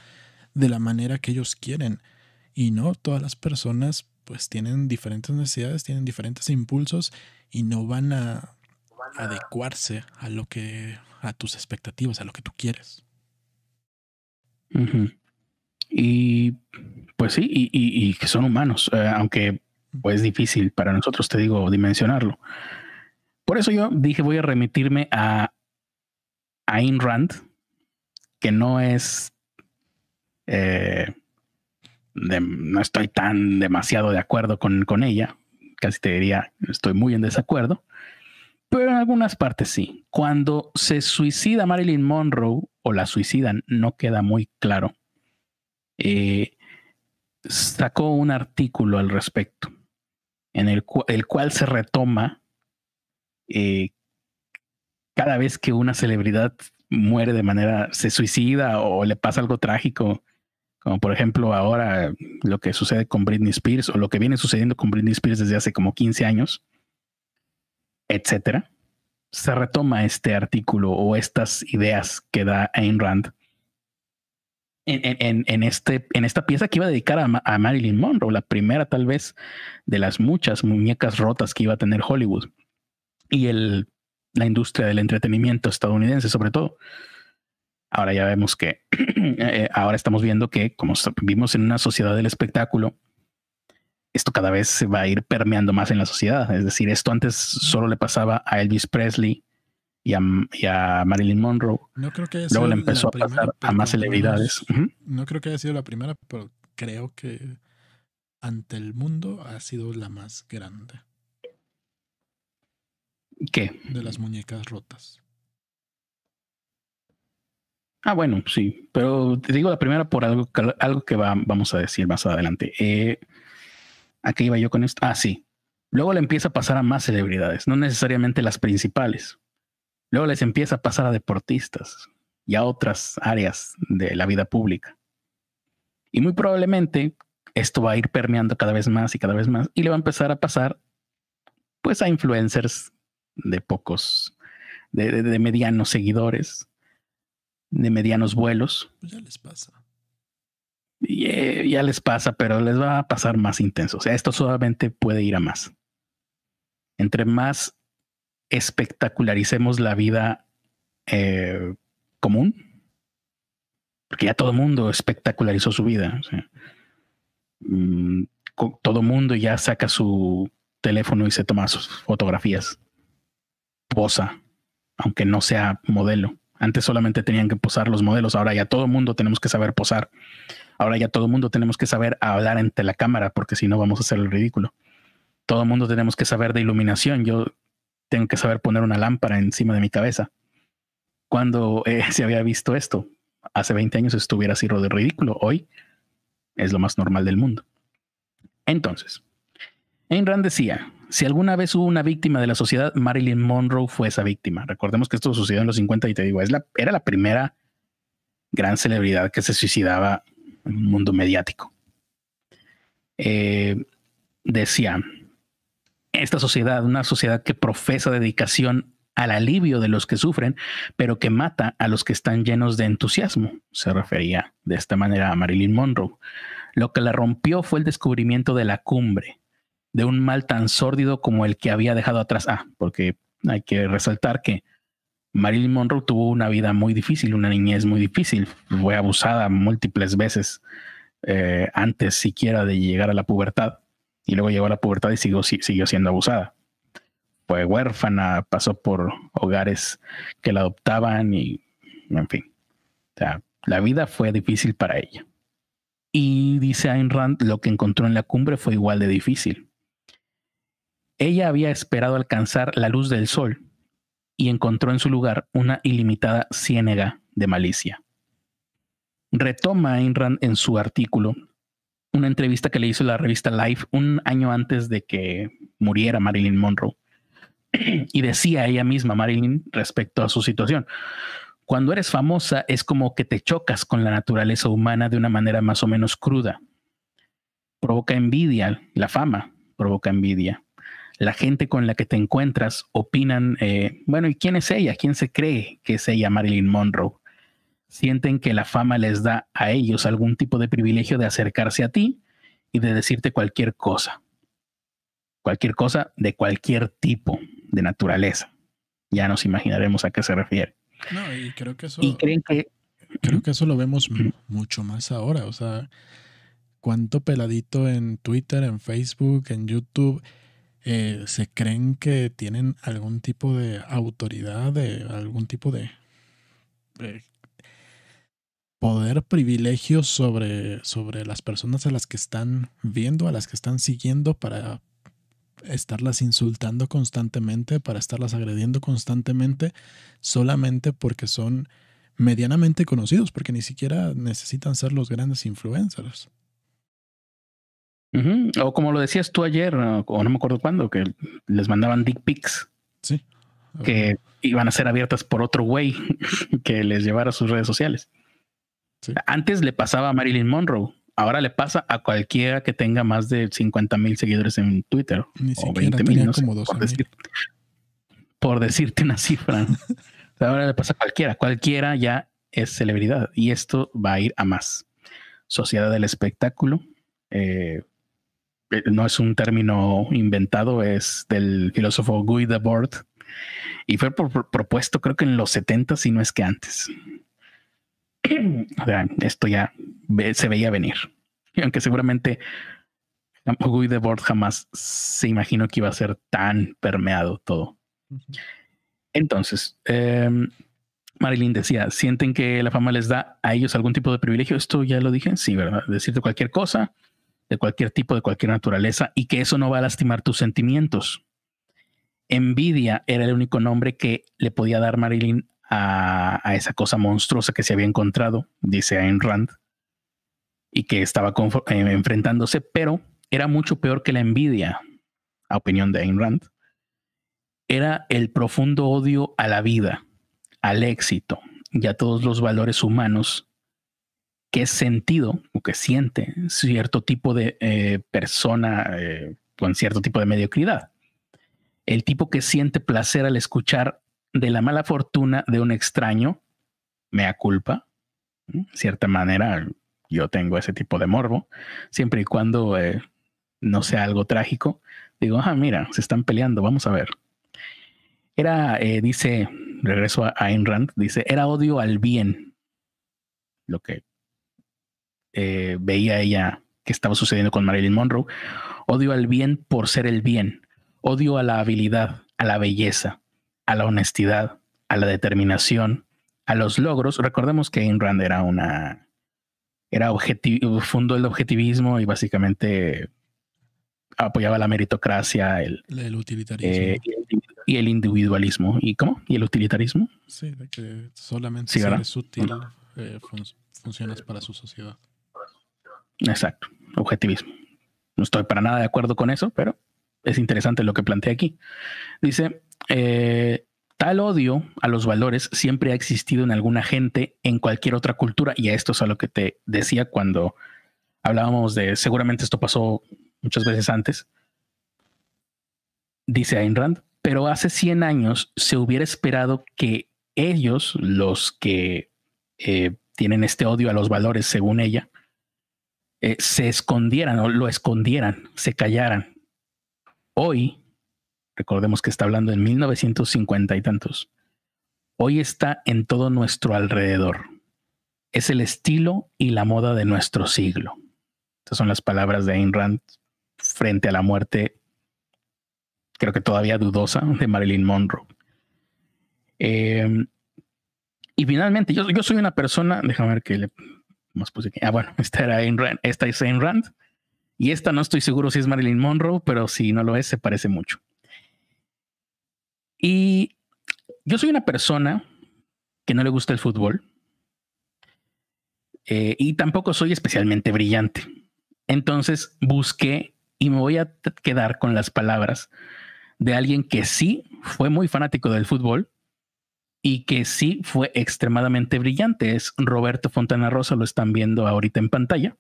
de la manera que ellos quieren. Y no, todas las personas pues tienen diferentes necesidades, tienen diferentes impulsos y no van a adecuarse a lo que, a tus expectativas, a lo que tú quieres. Uh-huh. Y pues sí, y, y, y que son humanos, eh, aunque pues, es difícil para nosotros, te digo, dimensionarlo. Por eso yo dije, voy a remitirme a, a Ayn Rand, que no es eh, de, no estoy tan demasiado de acuerdo con, con ella, casi te diría estoy muy en desacuerdo, pero en algunas partes sí. Cuando se suicida Marilyn Monroe o la suicidan, no queda muy claro, eh, sacó un artículo al respecto, en el, cu el cual se retoma eh, cada vez que una celebridad muere de manera, se suicida o le pasa algo trágico, como por ejemplo ahora lo que sucede con Britney Spears o lo que viene sucediendo con Britney Spears desde hace como quince años, etcétera, se retoma este artículo o estas ideas que da Ayn Rand en, en, en, este, en esta pieza que iba a dedicar a, a Marilyn Monroe, la primera tal vez de las muchas muñecas rotas que iba a tener Hollywood y el, la industria del entretenimiento estadounidense sobre todo. Ahora ya vemos que, eh, ahora estamos viendo que como vivimos en una sociedad del espectáculo, esto cada vez se va a ir permeando más en la sociedad. Es decir, esto antes solo le pasaba a Elvis Presley y a, y a Marilyn Monroe. No creo que haya Luego sido le empezó a pasar primera, a más celebridades. Menos, ¿Mm? No creo que haya sido la primera, pero creo que ante el mundo ha sido la más grande. ¿Qué? De las muñecas rotas. Ah, bueno, sí. Pero te digo la primera por algo, algo que va, vamos a decir más adelante. Eh... ¿A qué iba yo con esto? Ah, sí. Luego le empieza a pasar a más celebridades, no necesariamente las principales. Luego les empieza a pasar a deportistas y a otras áreas de la vida pública. Y muy probablemente esto va a ir permeando cada vez más y cada vez más y le va a empezar a pasar pues a influencers de pocos, de, de, de medianos seguidores, de medianos vuelos. Pues ya les pasa. Yeah, ya les pasa, pero les va a pasar más intenso. O sea, esto solamente puede ir a más. Entre más espectacularicemos la vida eh, común, porque ya todo el mundo espectacularizó su vida. O sea, mmm, todo el mundo ya saca su teléfono y se toma sus fotografías. Posa, aunque no sea modelo. Antes solamente tenían que posar los modelos. Ahora ya todo el mundo tenemos que saber posar. Ahora ya todo el mundo tenemos que saber hablar ante la cámara, porque si no vamos a hacer el ridículo. Todo el mundo tenemos que saber de iluminación. Yo tengo que saber poner una lámpara encima de mi cabeza. Cuando eh, se había visto esto? Hace veinte años estuviera así de ridículo. Hoy es lo más normal del mundo. Entonces, Ayn Rand decía, si alguna vez hubo una víctima de la sociedad, Marilyn Monroe fue esa víctima. Recordemos que esto sucedió en los cincuenta y te digo, es la, era la primera gran celebridad que se suicidaba en un mundo mediático. Eh, decía, esta sociedad, una sociedad que profesa dedicación al alivio de los que sufren, pero que mata a los que están llenos de entusiasmo. Se refería de esta manera a Marilyn Monroe. Lo que la rompió fue el descubrimiento de la cumbre, de un mal tan sórdido como el que había dejado atrás. Ah, porque hay que resaltar que Marilyn Monroe tuvo una vida muy difícil, una niñez muy difícil. Fue abusada múltiples veces eh, antes siquiera de llegar a la pubertad. Y luego llegó a la pubertad y siguió, siguió siendo abusada. Fue huérfana, pasó por hogares que la adoptaban y, en fin. O sea, la vida fue difícil para ella. Y dice Ayn Rand, lo que encontró en la cumbre fue igual de difícil. Ella había esperado alcanzar la luz del sol y encontró en su lugar una ilimitada ciénaga de malicia. Retoma Ayn Rand en su artículo una entrevista que le hizo la revista Life un año antes de que muriera Marilyn Monroe. Y decía ella misma, Marilyn, respecto a su situación: cuando eres famosa es como que te chocas con la naturaleza humana de una manera más o menos cruda. Provoca envidia, la fama provoca envidia. La gente con la que te encuentras opinan, eh, bueno, ¿y quién es ella? ¿Quién se cree que es ella, Marilyn Monroe? Sienten que la fama les da a ellos algún tipo de privilegio de acercarse a ti y de decirte cualquier cosa. Cualquier cosa de cualquier tipo de naturaleza. Ya nos imaginaremos a qué se refiere. No, y creo que eso, y creen que, creo que eso lo vemos mucho más ahora. O sea, cuánto peladito en Twitter, en Facebook, en YouTube... Eh, se creen que tienen algún tipo de autoridad, de algún tipo de eh, poder, privilegio sobre, sobre las personas a las que están viendo, a las que están siguiendo, para estarlas insultando constantemente, para estarlas agrediendo constantemente, solamente porque son medianamente conocidos, porque ni siquiera necesitan ser los grandes influencers. Uh-huh. O como lo decías tú ayer, o no me acuerdo cuándo, que les mandaban dick pics. Sí. que iban a ser abiertas por otro güey que les llevara sus redes sociales. Sí. Antes le pasaba a Marilyn Monroe, ahora le pasa a cualquiera que tenga más de cincuenta mil seguidores en Twitter. Ni o veinte mil, no sé, por, decir, por decirte una cifra. O sea, ahora le pasa a cualquiera, cualquiera ya es celebridad y esto va a ir a más. Sociedad del espectáculo, eh, no es un término inventado, es del filósofo Guy Debord y fue por, por, propuesto creo que en los setenta, si no es que antes. O sea, esto ya ve, se veía venir, y aunque seguramente Guy Debord jamás se imaginó que iba a ser tan permeado todo. Entonces, eh, Marilyn decía, ¿sienten que la fama les da a ellos algún tipo de privilegio? Esto ya lo dije, sí, ¿verdad? Decirte cualquier cosa, de cualquier tipo, de cualquier naturaleza, y que eso no va a lastimar tus sentimientos. Envidia era el único nombre que le podía dar Marilyn a, a esa cosa monstruosa que se había encontrado, dice Ayn Rand, y que estaba confort, eh, enfrentándose, pero era mucho peor que la envidia, a opinión de Ayn Rand. Era el profundo odio a la vida, al éxito y a todos los valores humanos que es sentido o que siente cierto tipo de eh, persona eh, con cierto tipo de mediocridad. El tipo que siente placer al escuchar de la mala fortuna de un extraño, mea culpa. De cierta manera, yo tengo ese tipo de morbo, siempre y cuando eh, no sea algo trágico. Digo, ah, mira, se están peleando, vamos a ver. Era, eh, dice, regreso a Ayn Rand, dice, era odio al bien, lo que eh, veía ella que estaba sucediendo con Marilyn Monroe, odio al bien por ser el bien, odio a la habilidad, a la belleza, a la honestidad, a la determinación, a los logros. Recordemos que Ayn Rand era una, era objetivo, fundó el objetivismo y básicamente apoyaba la meritocracia, el, el utilitarismo. Eh, y el individualismo. ¿Y cómo? ¿Y el utilitarismo? Sí, de que solamente sí, si eres útil, eh, fun funcionas para su sociedad. Exacto, objetivismo. No estoy para nada de acuerdo con eso, pero es interesante lo que plantea aquí. Dice, eh, tal odio a los valores siempre ha existido en alguna gente, en cualquier otra cultura, y esto es a lo que te decía cuando hablábamos de, seguramente esto pasó muchas veces antes, dice Ayn Rand, pero hace cien años se hubiera esperado que ellos, los que eh, tienen este odio a los valores, según ella, eh, se escondieran o lo escondieran, se callaran. Hoy, recordemos que está hablando en mil novecientos cincuenta y tantos, hoy está en todo nuestro alrededor. Es el estilo y la moda de nuestro siglo. Estas son las palabras de Ayn Rand frente a la muerte, creo que todavía dudosa, de Marilyn Monroe. Eh, y finalmente, yo, yo soy una persona, déjame ver qué le más puse aquí. Ah, bueno, esta era Ayn Rand, esta es Ayn Rand, y esta no estoy seguro si es Marilyn Monroe, pero si no lo es, se parece mucho. Y yo soy una persona que no le gusta el fútbol, eh, y tampoco soy especialmente brillante. Entonces busqué y me voy a quedar con las palabras de alguien que sí fue muy fanático del fútbol y que sí fue extremadamente brillante. Es Roberto Fontana Rosa, lo están viendo ahorita en pantalla.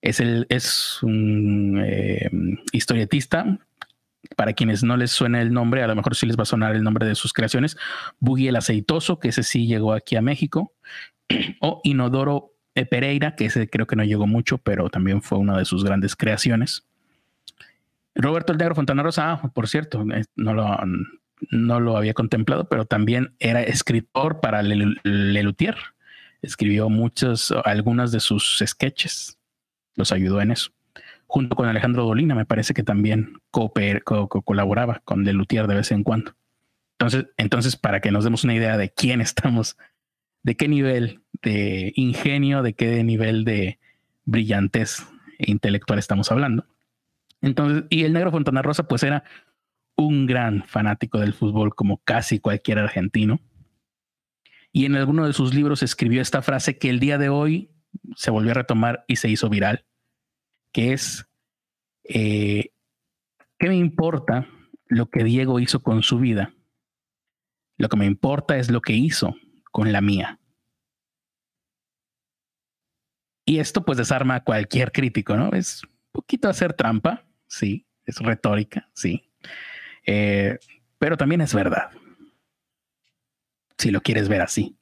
Es, el, es un eh, historietista. Para quienes no les suene el nombre, a lo mejor sí les va a sonar el nombre de sus creaciones. Buggy el Aceitoso, que ese sí llegó aquí a México. O Inodoro Pereira, que ese creo que no llegó mucho, pero también fue una de sus grandes creaciones. Roberto el Negro Fontana Rosa, ah, por cierto, no lo, no lo había contemplado, pero también era escritor para Lelutier. Escribió muchas, algunas de sus sketches. Los ayudó en eso. Junto con Alejandro Dolina, me parece que también cooper, co co colaboraba con Lelutier de vez en cuando. Entonces, entonces, para que nos demos una idea de quién estamos, de qué nivel de ingenio, de qué nivel de brillantez intelectual estamos hablando. Entonces, y el Negro Fontana Rosa pues era un gran fanático del fútbol como casi cualquier argentino. Y en alguno de sus libros escribió esta frase que el día de hoy se volvió a retomar y se hizo viral, que es, eh, ¿qué me importa lo que Diego hizo con su vida Lo que me importa es lo que hizo con la mía. Y esto pues desarma a cualquier crítico, ¿no? Es un poquito hacer trampa, sí, es retórica, sí, eh, pero también es verdad, si lo quieres ver así.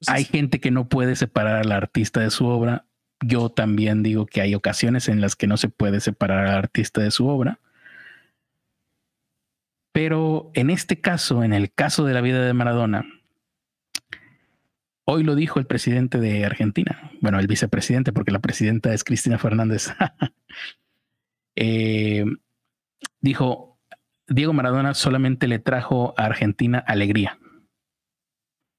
Entonces, hay gente que no puede separar al artista de su obra. Yo también digo que hay ocasiones en las que no se puede separar al artista de su obra. Pero en este caso, en el caso de la vida de Maradona, hoy lo dijo el presidente de Argentina. Bueno, el vicepresidente, porque la presidenta es Cristina Fernández. eh, dijo, Diego Maradona solamente le trajo a Argentina alegría.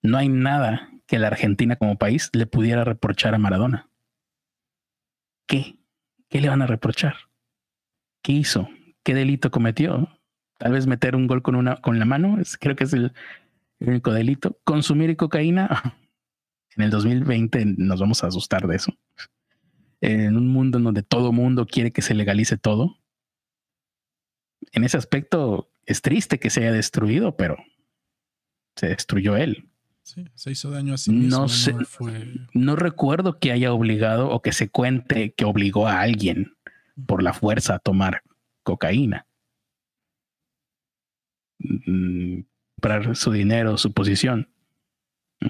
No hay nada que la Argentina como país le pudiera reprochar a Maradona. ¿Qué? ¿Qué le van a reprochar? ¿Qué hizo? ¿Qué delito cometió? Tal vez meter un gol con, una, con la mano, es, creo que es el único delito. Consumir cocaína, en el dos mil veinte nos vamos a asustar de eso. En un mundo en donde todo mundo quiere que se legalice todo. En ese aspecto es triste que se haya destruido, pero se destruyó él. Sí, se hizo daño a sí mismo. No, se, no, fue... no recuerdo que haya obligado o que se cuente que obligó a alguien por la fuerza a tomar cocaína. Comprar su dinero, su posición.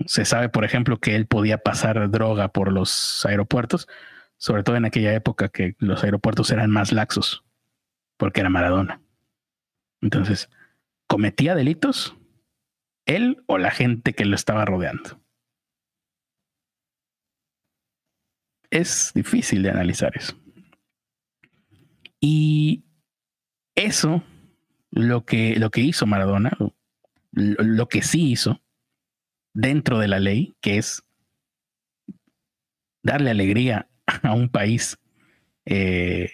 Se sabe, por ejemplo, que él podía pasar droga por los aeropuertos, sobre todo en aquella época que los aeropuertos eran más laxos, porque era Maradona. Entonces, ¿cometía delitos él o la gente que lo estaba rodeando? Es difícil de analizar eso. Y eso... Lo que, lo que hizo Maradona, lo, lo que sí hizo dentro de la ley, que es darle alegría a un país eh,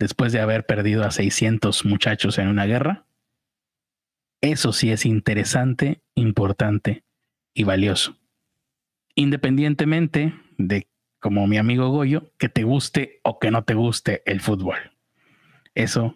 después de haber perdido a seiscientos muchachos en una guerra, eso sí es interesante, importante y valioso. Independientemente de, como mi amigo Goyo, que te guste o que no te guste el fútbol. Eso